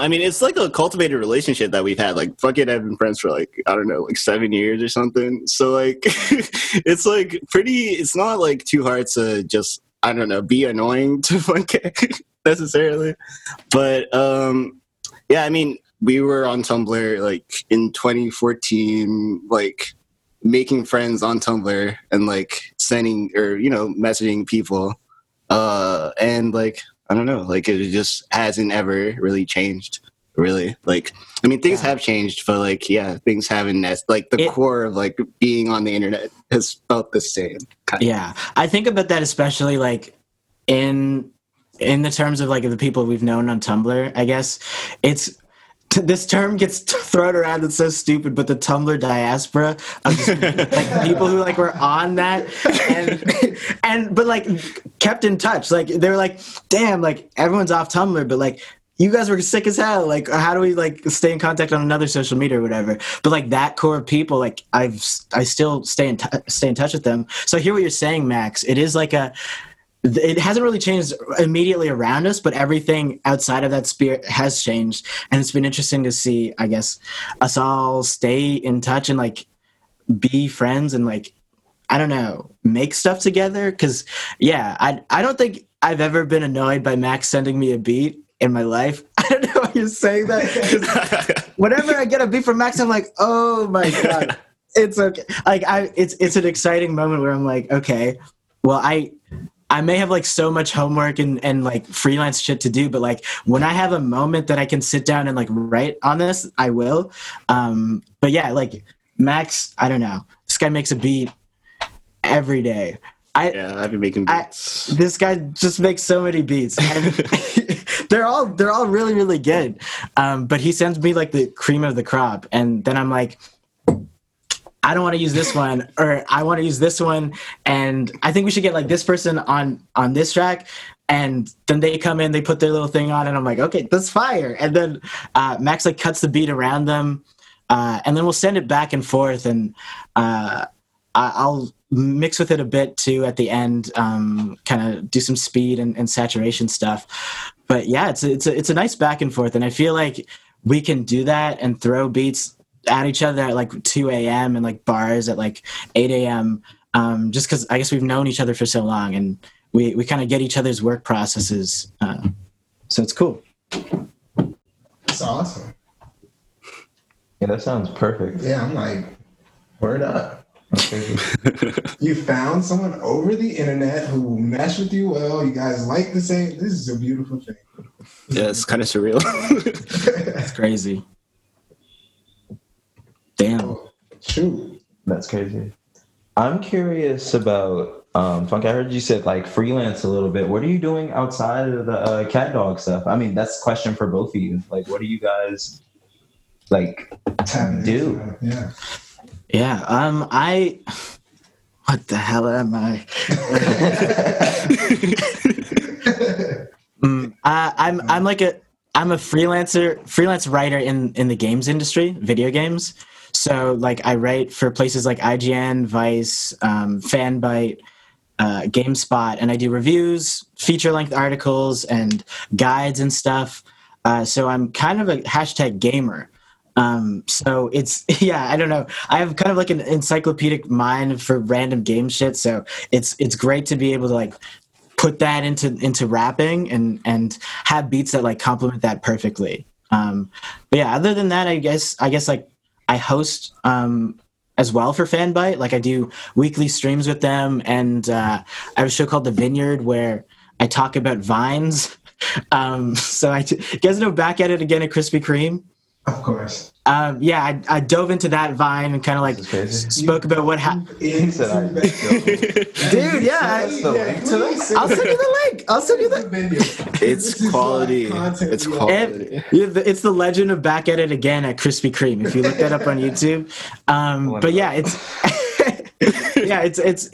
I mean, it's like a cultivated relationship that we've had. Like, fucking, I've been friends for like, I don't know, like 7 years or something. So like, it's like pretty. It's not like too hard to just, I don't know, be annoying to Funke necessarily. But yeah, I mean, we were on Tumblr like in 2014, like making friends on Tumblr and like sending or, you know, messaging people. And like, I don't know, like it just hasn't ever really changed, really. Like, I mean, things have changed, but like, yeah, things haven't, like the core of like being on the internet has felt the same. Kind of. I think about that, especially like in the terms of like the people we've known on Tumblr, I guess it's, this term gets thrown around. It's so stupid, but the Tumblr diaspora of just, like people who like were on that and but like kept in touch. Like they were like, damn, like everyone's off Tumblr, but like you guys were sick as hell. Like, how do we like stay in contact on another social media or whatever? But like that core of people, like I still stay in touch with them. So I hear what you're saying, Max. It is like a. It hasn't really changed immediately around us, but everything outside of that sphere has changed. And it's been interesting to see, I guess, us all stay in touch and, like, be friends and, like, I don't know, make stuff together. Because, yeah, I don't think I've ever been annoyed by Max sending me a beat in my life. I don't know why you're saying that. Whenever I get a beat from Max, I'm like, oh, my God. It's okay. Like, it's an exciting moment where I'm like, okay, well, I may have like so much homework and like freelance shit to do, but like when I have a moment that I can sit down and like write on this, I will. But yeah, like Max, I don't know. This guy makes a beat every day. I've been making beats. This guy just makes so many beats. They're all really, really good. But he sends me like the cream of the crop, and then I'm like, I don't want to use this one, or I want to use this one, and I think we should get like this person on this track, and then they come in, they put their little thing on, and I'm like, okay, that's fire. And then Max like cuts the beat around them, and then we'll send it back and forth, and I'll mix with it a bit too at the end, kind of do some speed and saturation stuff. But yeah, it's a nice back and forth, and I feel like we can do that and throw beats at each other at like 2 a.m. and like bars at like 8 a.m. Just because I guess we've known each other for so long and we kind of get each other's work processes. So it's cool. That's awesome. Yeah, that sounds perfect. Yeah, I'm like, word up. Okay. You found someone over the internet who meshed with you well. You guys like the same. This is a beautiful thing. Yeah, it's kind of surreal. It's crazy. Damn. Shoot. That's crazy. I'm curious about, Funke, I heard you said like freelance a little bit. What are you doing outside of the Cat Dog stuff? I mean, that's a question for both of you. Like, what do you guys like do? Yeah. Yeah. What the hell am I? I'm a freelance writer in the games industry, video games. So like I write for places like IGN, Vice, Fanbyte, GameSpot, and I do reviews, feature-length articles, and guides and stuff. So I'm kind of a hashtag gamer. So it's, yeah, I don't know. I have kind of like an encyclopedic mind for random game shit. So it's great to be able to like put that into rapping and have beats that like complement that perfectly. But yeah, other than that, I guess like I host as well for Fanbyte. Like I do weekly streams with them, and I have a show called The Vineyard where I talk about vines. So you guys know Back at It Again at Krispy Kreme? Of course. Yeah, I dove into that vine and kind of like spoke about what happened. Dude, yeah. I'll send you the link. It's quality. It's quality. It's the legend of Back at It Again at Krispy Kreme. If you look that up on YouTube. But yeah,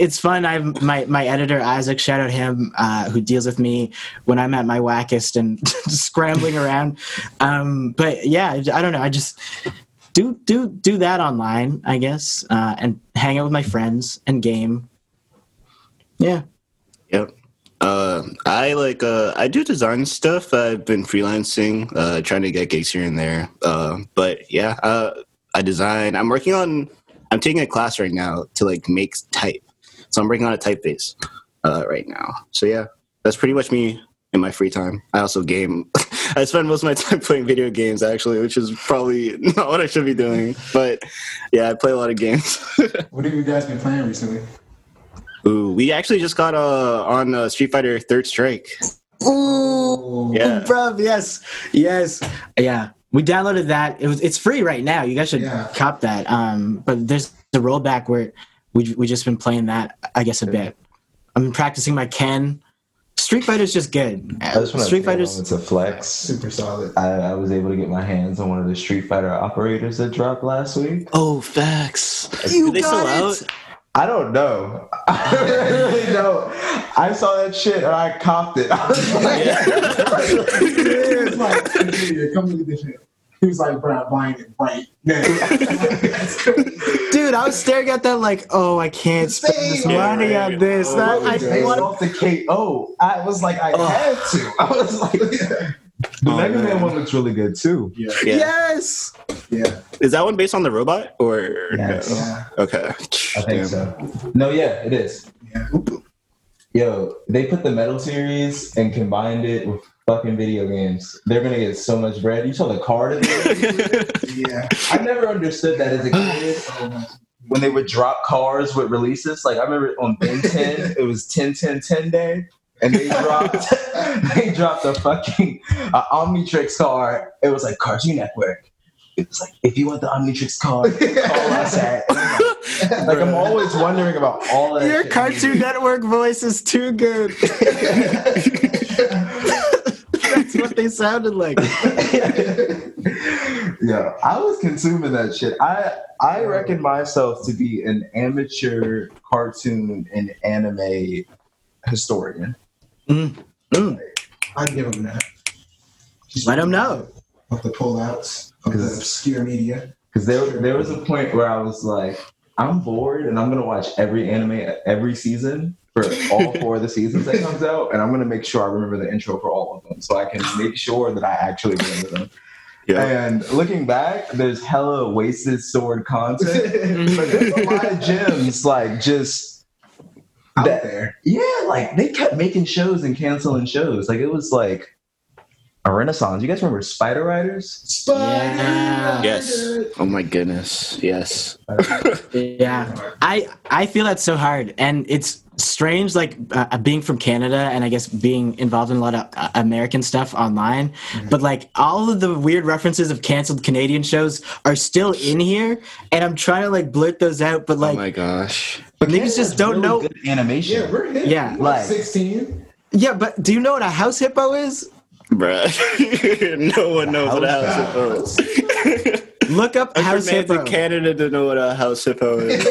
it's fun. I have my editor Isaac, shout out him, who deals with me when I'm at my wackest and scrambling around. But yeah, I don't know. I just do that online, I guess, and hang out with my friends and game. Yeah. Yep. I do design stuff. I've been freelancing, trying to get gigs here and there. I design. I'm taking a class right now to make type. So I'm working on a typeface right now. So yeah, that's pretty much me in my free time. I also game. I spend most of my time playing video games, actually, which is probably not what I should be doing. But yeah, I play a lot of games. What have you guys been playing recently? Ooh, we actually just got on Street Fighter Third Strike. Ooh, yeah, bruv, yes, yeah. We downloaded that. It's free right now. You guys should cop that. But there's the rollback where we just been playing that, I guess, a bit. I've been practicing my Ken. Street Fighter's just good. Street Fighter's... It's a flex. Super solid. I was able to get my hands on one of the Street Fighter operators that dropped last week. Oh, facts. Did they sell out? I don't know. I really don't. I saw that shit and I copped it. I was like, come look at this shit. He was like, bro, I'm buying it right now. Dude, I was staring at that like, oh, I can't spend this money on this. Oh, I want off the KO. I was like, I had to. I was like, the Mega Man one looks really good too. Yeah. Yeah. Yes. Yeah. Is that one based on the robot or no? Yeah. Okay. I think so. No, yeah, it is. Yeah. Yo, they put the Metal series and combined it with fucking video games. They're gonna get so much bread. You saw the card in there? Yeah. I never understood that as a kid. When they would drop cars with releases, like I remember on Ben 10, it was 10-10-10 day. And they dropped a fucking Omnitrix car. It was like Cartoon Network. It was like, if you want the Omnitrix car, call us at. Like, I'm always wondering about all that. Your Cartoon Network voice is too good. That's what they sounded like. Yeah, I was consuming that shit. I reckon myself to be an amateur cartoon and anime historian. I'd give him that. Just let him know of the pullouts of the obscure media. Because there was a point where I was like, I'm bored and I'm gonna watch every anime every season for all four of the seasons that comes out, and I'm gonna make sure I remember the intro for all of them so I can make sure that I actually remember them. Yeah. And looking back, there's hella wasted sword content, but there's a lot of gems they kept making shows and canceling shows. Like, it was like a renaissance. You guys remember Spider Riders? Yes. Oh my goodness. Yes. Yeah. I feel that's so hard, and it's strange. Like being from Canada, and I guess being involved in a lot of American stuff online, but like all of the weird references of canceled Canadian shows are still in here, and I'm trying to blurt those out. But like, oh my gosh. But niggas just don't really know good animation. Yeah, we're hip. Yeah, we're 16. Yeah, but do you know what a house hippo is? Bruh. No one knows what a house hippo is. Look up house hippo. I'm from Canada to know what a house hippo is.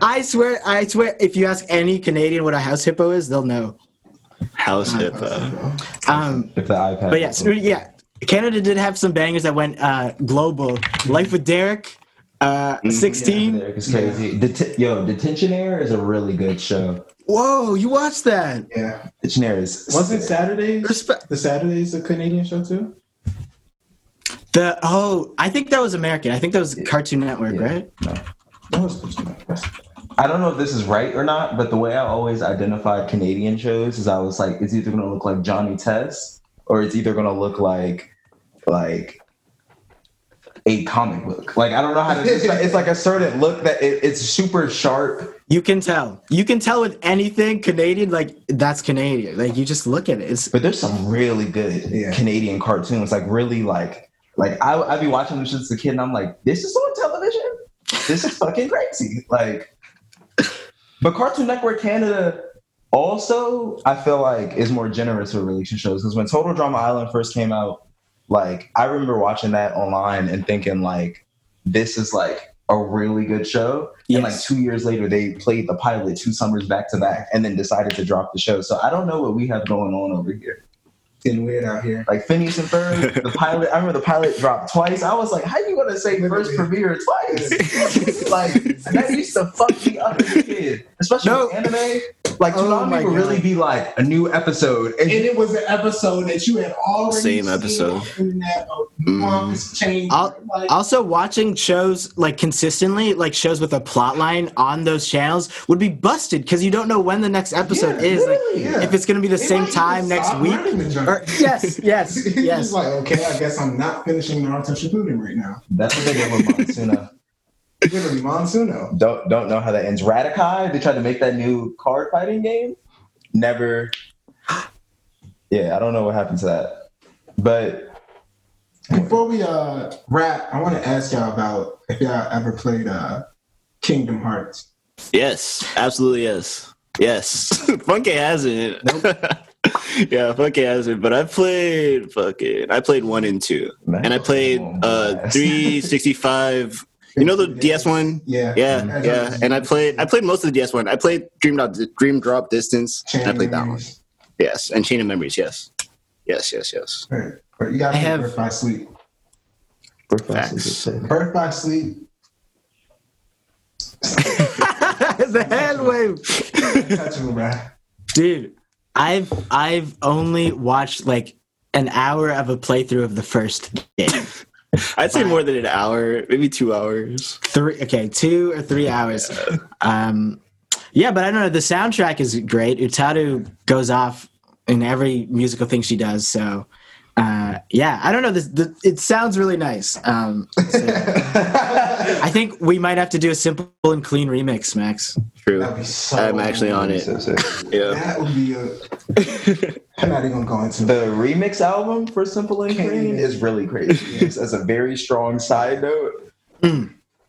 I swear, if you ask any Canadian what a house hippo is, they'll know. House hippo. If the iPad. But yeah, Canada did have some bangers that went global. Life with Derek. 16. Yeah, it's crazy. Yeah. Detentionaire is a really good show. Whoa, you watched that? Yeah, Detentionaire is. Wasn't Saturdays? The Saturdays a Canadian show too? I think that was American. I think that was Cartoon Network, right? No, that was Cartoon Network. I don't know if this is right or not, but the way I always identified Canadian shows is I was like, it's either going to look like Johnny Test or it's either going to look like a comic book. Like, I don't know how to... It's like a certain look that it's super sharp. You can tell with anything Canadian, that's Canadian. Like, you just look at it. But there's some really good Canadian cartoons. Like, really, like I've been watching them since a kid, and I'm like, this is on television? This is fucking crazy. Like... But Cartoon Network Canada also, I feel like, is more generous with releasing shows. Because when Total Drama Island first came out, I remember watching that online and thinking, this is, a really good show. Yes. And, 2 years later, they played the pilot 2 summers back to back and then decided to drop the show. So I don't know what we have going on over here. getting weird out here. Like Phineas and Ferb, the pilot. I remember the pilot dropped twice. I was like, how you gonna say first premiere twice? Like, that used to fuck me up as a kid, especially with anime. Like, Tsunami would really be like a new episode, and it was an episode that you had already seen episode. Also, watching shows like consistently, like shows with a plot line on those channels, would be busted because you don't know when the next episode is. Really, like, if it's gonna be the same time next week. Yes. Yes. Just like, okay, I guess I'm not finishing Naruto Shippuden right now. That's what they give with Monsuno. They give him Monsuno. Don't know how that ends. Radikai, they tried to make that new card fighting game. Never. Yeah, I don't know what happened to that. But before we wrap, I want to ask y'all about if y'all ever played Kingdom Hearts. Yes, absolutely yes. Funke hasn't. Nope. Yeah, Funke hasn't, but I played 1 and 2, and I played 365. You know the DS one? Yeah. And I played most of the DS one. I played Dream Drop Distance. Chain and I played that one. Yes, and Chain of Memories. Yes. Right. But you gotta play Birth by Sleep. Birth by Sleep. It's a hand wave. Dude, I've only watched like an hour of a playthrough of the first game. I'd say more than an hour, maybe 2 hours. 2 or 3 hours. Yeah. But I don't know. The soundtrack is great. Utaru goes off in every musical thing she does. So, I don't know. It sounds really nice. I think we might have to do a Simple and Clean remix, Max. True. I'm actually on it. Yeah. That would be I'm not even going to go into the remix album for Simple and Clean is really crazy. Just as a very strong side note,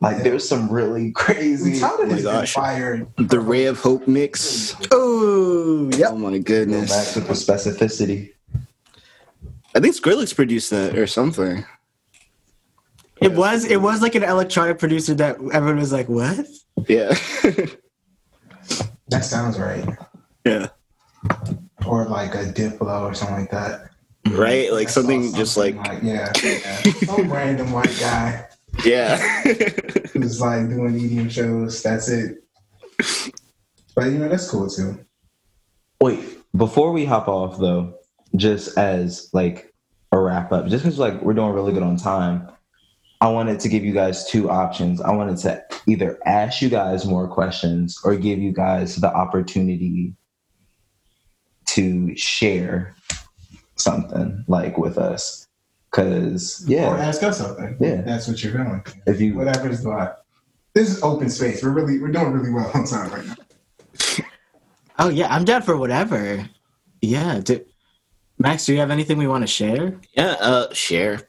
there's some really crazy. The Ray of Hope mix. Oh, yeah. Oh my goodness. Max with specificity. I think Skrillex produced that or something. It was like an electronic producer that everyone was like, what? Yeah. That sounds right. Yeah. Or like a Diplo or something like that. Right? Like something just like some random white guy. Yeah. Who's like doing EDM shows. That's it. But that's cool too. Wait, before we hop off though, just as like a wrap up, just because like we're doing really good on time, I wanted to give you guys 2 options. I wanted to either ask you guys more questions or give you guys the opportunity to share something like with us. Or ask us something. Yeah. That's what you're doing. Whatever is the lot. This is open space. We're doing really well on time right now. Oh yeah, I'm down for whatever. Yeah. Max, do you have anything we want to share? Yeah, share.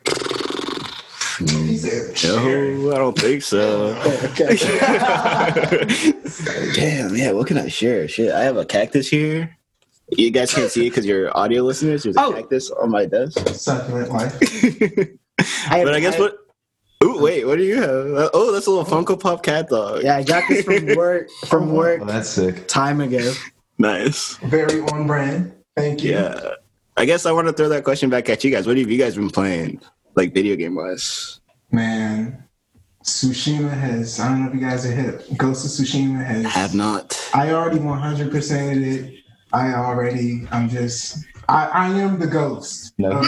No, I don't think so. Damn, yeah, what can I share? Shit, I have a cactus here. You guys can't see it because you're audio listeners. There's a cactus on my desk. Succulent life. What do you have? Oh, that's a little Funko Pop Cat Dog. Yeah, I got this from work. Oh, that's sick. Time ago. Nice. Very on brand. Thank you. Yeah. I guess I want to throw that question back at you guys. What have you guys been playing, like video game wise? Man, Tsushima has. I don't know if you guys are hip. Ghost of Tsushima has. I have not. I already 100%ed it. I'm just. I am the ghost. No.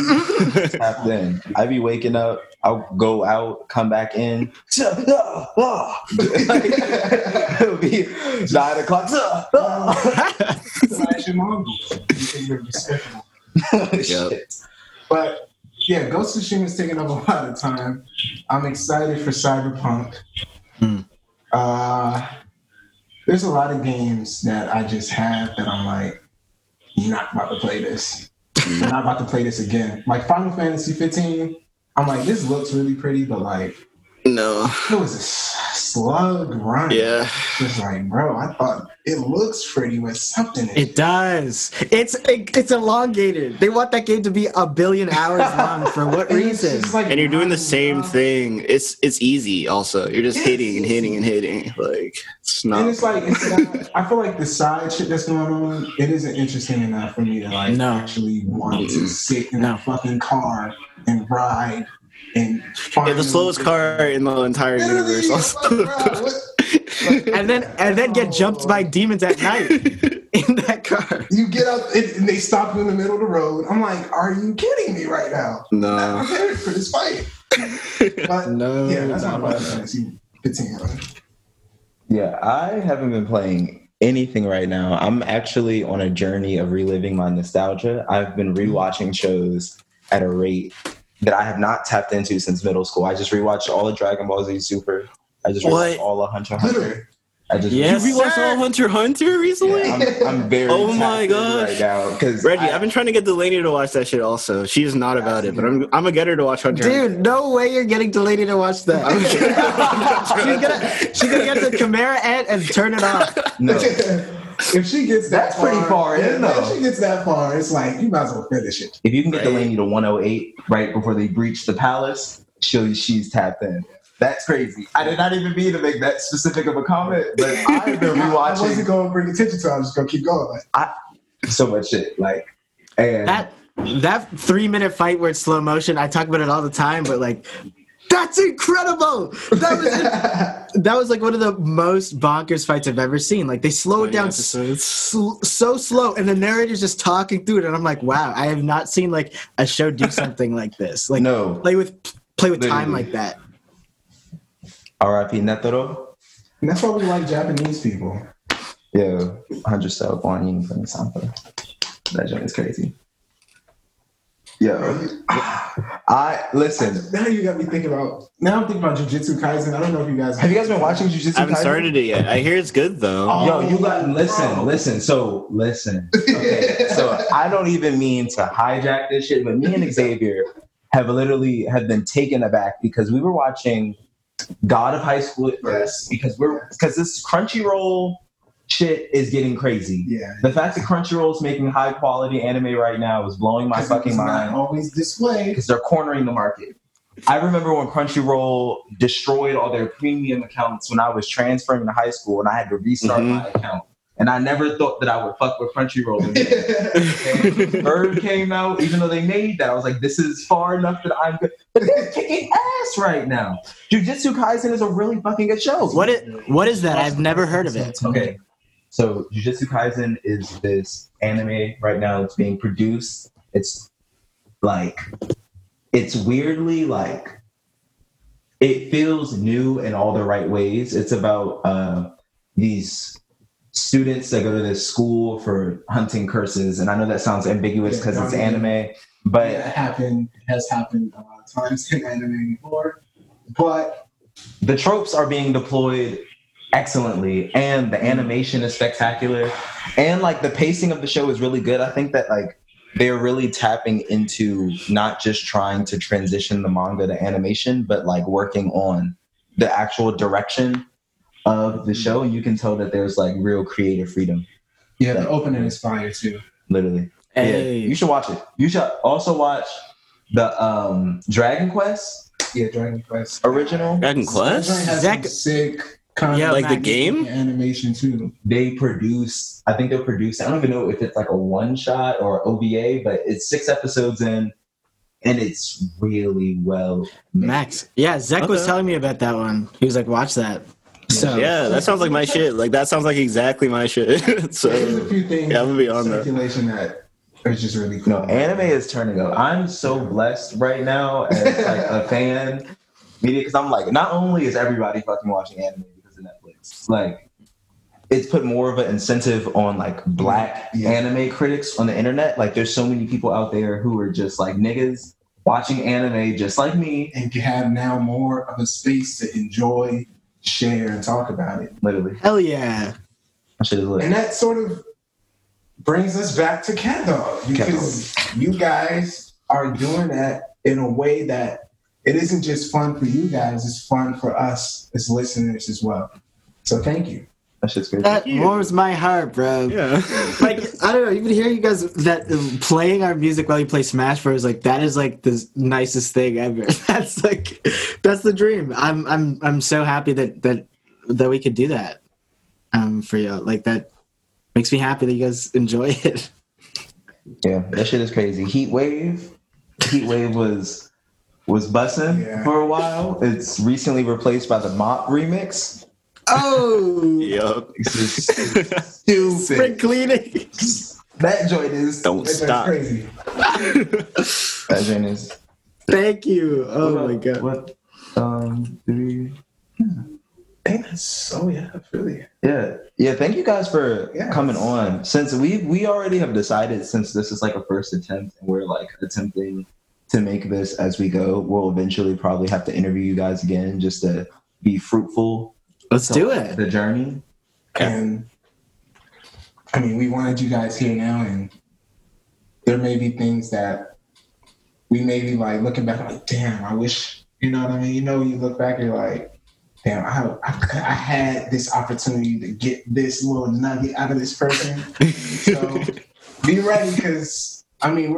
Tapped in. I be waking up. I'll go out, come back in. It'll be 9:00. Slash your mom. You think you're respectful. Shit. But yeah, Ghost of Tsushima is taking up a lot of time. I'm excited for Cyberpunk. There's a lot of games that I just have that I'm like, not about to play this. I'm not about to play this again. Like Final Fantasy 15, I'm like, this looks really pretty, but like No. It was a slug run. Yeah. Just like, bro, I thought it looks pretty with something in it. It does. It's elongated. They want that game to be 1 billion hours long. For what reason? Like, and you're doing the same thing. It's easy also. You're just hitting and hitting. Like, it's not. And it's like, I feel like the side shit that's going on, it isn't interesting enough for me to like actually want to sit in a fucking car and ride. And the slowest car in the entire universe. Also. and then get jumped by demons at night in that car. You get up and they stop you in the middle of the road. I'm like, are you kidding me right now? No. I'm not prepared for this fight. But, no. Yeah, that's not about fantasy. Yeah, I haven't been playing anything right now. I'm actually on a journey of reliving my nostalgia. I've been rewatching shows at a rate that I have not tapped into since middle school. I just rewatched all of Dragon Ball Z Super. I just rewatched all of Hunter x Hunter. You rewatched all Hunter x Hunter recently? Yeah, I'm very oh my gosh. Right now. Reggie, I've been trying to get Delaney to watch that shit also. She's not about it, but I'm going to get her to watch Hunter x Hunter. Dude, no way you're getting Delaney to watch that. She's going to get the Chimera ad and turn it off. No. If she gets that far, pretty far in though. If she gets that far, it's like you might as well finish it. If you can get Delaney to 108 right before they breach the palace, she's tapped in. That's crazy. I did not even mean to make that specific of a comment, but I've been rewatching. I wasn't going to bring attention to it. I'm just going to keep going. Like, so much shit. Like, and that 3-minute fight where it's slow motion, I talk about it all the time, but like. That's incredible! That was like one of the most bonkers fights I've ever seen. Like, they slow it down so slow, and the narrator's just talking through it, and I'm like, wow, I have not seen, like, a show do something like this. Like, no. Play with time like that. R.I.P. Netoro. And that's why we like Japanese people. Yeah, 100 cell guanyin from something. That joint is crazy. Yo, I listen. Now you got me thinking about. Now I'm thinking about Jujutsu Kaisen. I don't know if you guys have you guys been watching Jujutsu Kaisen? I haven't started it yet. I hear it's good though. Yo, you got listen. So listen. Okay. So I don't even mean to hijack this shit, but me and Xavier have been taken aback because we were watching God of High School at First because this Crunchyroll shit is getting crazy. Yeah. The fact that Crunchyroll is making high quality anime right now is blowing my fucking mind. Always this way because they're cornering the market. I remember when Crunchyroll destroyed all their premium accounts when I was transferring to high school and I had to restart my account. And I never thought that I would fuck with Crunchyroll again. And Bird came out, even though they made that. I was like, this is far enough that I'm good. But they're kicking ass right now. Jujutsu Kaisen is a really fucking good show. What is that? I've never heard of it. Okay. So Jujutsu Kaisen is this anime right now that's being produced. It's weirdly like it feels new in all the right ways. It's about these students that go to this school for hunting curses. And I know that sounds ambiguous because it's anime, but it has happened a lot of times in anime before. But the tropes are being deployed excellently, and the animation is spectacular, and like the pacing of the show is really good. I think that like they're really tapping into not just trying to transition the manga to animation, but like working on the actual direction of the show. And you can tell that there's like real creative freedom. Yeah, the opening is fire too. Literally, hey. Yeah, you should watch it. You should also watch the Dragon Quest. Yeah, Dragon Quest original. Dragon Quest. Sick. Yeah, like the game animation too. I don't even know if it's like a one shot or OVA, but it's 6 episodes in, and it's really well made. Max, yeah, Zek was telling me about that one. He was like, "Watch that." So yeah, that sounds like my shit. Like that sounds like exactly my shit. So there's a few things. Yeah, I'm gonna be on that. It's just really cool. No, anime is turning up. I'm so blessed right now as like a fan media because I'm like, not only is everybody fucking watching anime. Netflix. Like, it's put more of an incentive on like black anime critics on the internet. Like, there's so many people out there who are just like niggas watching anime just like me. And you have now more of a space to enjoy, share, and talk about it. Literally. Hell yeah. And that sort of brings us back to Cat Dog. Because you guys are doing that in a way that it isn't just fun for you guys, it's fun for us as listeners as well. So thank you. That shit's good. That warms my heart, bro. Yeah. Like, I don't know, even hearing you guys that playing our music while you play Smash Bros, like, that is like the nicest thing ever. That's like, that's the dream. I'm so happy that we could do that for you. Like, that makes me happy that you guys enjoy it. Yeah, that shit is crazy. Heat Wave was bussin' for a while. It's recently replaced by the Mop remix. Oh, yep. Spring cleaning. That joint is crazy. That joint is. Thank you. Oh my god. What? Really. Yeah. Thank you guys for coming on. Since we already have decided, since this is like a first attempt, and we're like attempting to make this as we go, we'll eventually probably have to interview you guys again just to be fruitful. Let's do it. The journey. And I mean, we wanted you guys here now, and there may be things that we may be like looking back like, damn, I wish, you know what I mean? You know, you look back and you're like, damn, I had this opportunity to get this little nugget out of this person. So be ready, because I mean,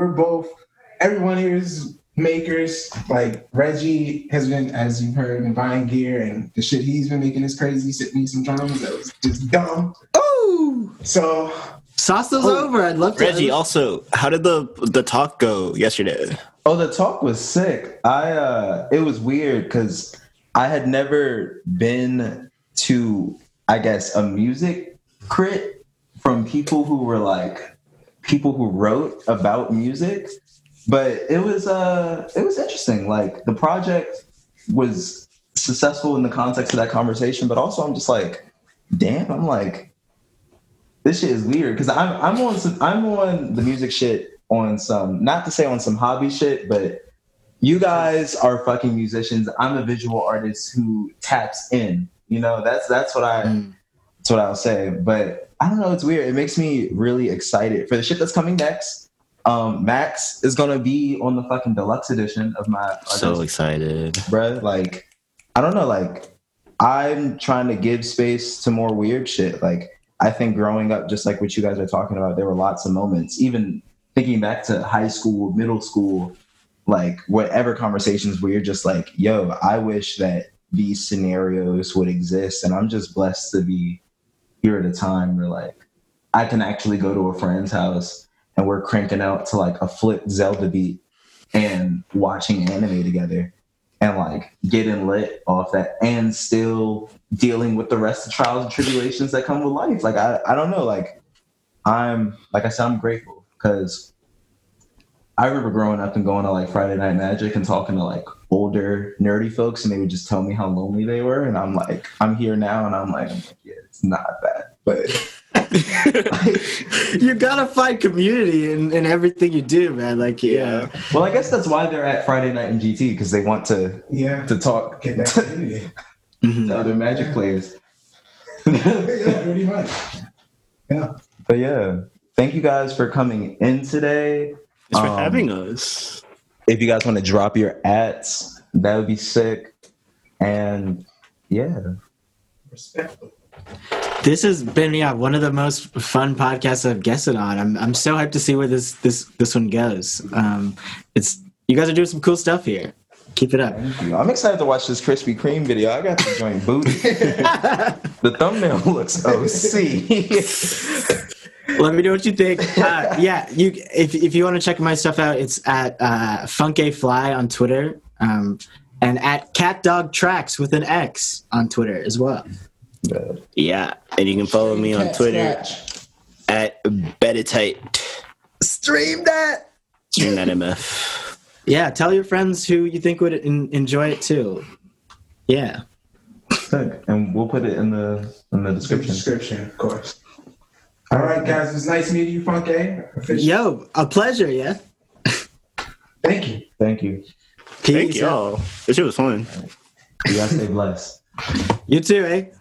everyone here is makers. Like Reggie has been, as you've heard, and buying gear, and the shit he's been making is crazy. Sent me some drums that was just dumb. Ooh! So Sasa's over. I'd love to. Reggie, also, how did the talk go yesterday? Oh, the talk was sick. It was weird because I had never been to, I guess, a music crit from people who wrote about music. But it was interesting. Like, the project was successful in the context of that conversation, but also I'm just like, damn, I'm like, this shit is weird, because I'm on the music shit on some, not to say on some hobby shit, but you guys are fucking musicians. I'm a visual artist who taps in. You know, that's what I'll say. But I don't know, it's weird. It makes me really excited for the shit that's coming next. Max is gonna be on the fucking deluxe edition of my artist. So excited, bruh. Like, I don't know, like, I'm trying to give space to more weird shit. Like, I think growing up, just like what you guys are talking about, there were lots of moments, even thinking back to high school, middle school, like whatever conversations where you're just like, yo, I wish that these scenarios would exist, and I'm just blessed to be here at a time where, like, I can actually go to a friend's house and we're cranking out to like a flipped Zelda beat and watching anime together and like getting lit off that and still dealing with the rest of the trials and tribulations that come with life. Like, I don't know, like, I'm, like I said, I'm grateful, because I remember growing up and going to like Friday Night Magic and talking to like older nerdy folks, and they would just tell me how lonely they were. And I'm like, I'm here now, and I'm like yeah, it's not that, but like, you gotta find community in everything you do, man. Like, yeah. Well, I guess that's why they're at Friday Night in GT, because they want to talk to other Magic players. Yeah, pretty much. Yeah. But yeah, thank you guys for coming in today. Thanks for having us. If you guys want to drop your ads, that would be sick. And yeah, respectful. This has been one of the most fun podcasts I've guested on. I'm so hyped to see where this one goes. It's, you guys are doing some cool stuff here. Keep it up. Thank you. I'm excited to watch this Krispy Kreme video. I got the joint booty. The thumbnail looks OC. Let me know what you think. If you want to check my stuff out, it's at Funke Fly on Twitter, and at Cat Dog Tracks with an X on Twitter as well. Bad. Yeah, and you can follow me on Twitter at Betitite. Stream that MF. Yeah, tell your friends who you think would enjoy it too. Yeah, and we'll put it in the description. Of course. All right, guys, it was nice meeting you, Funke. Yo, a pleasure. Yeah. Thank you. Peace. Thank y'all. This shit was fun. You guys stay blessed. You too, eh?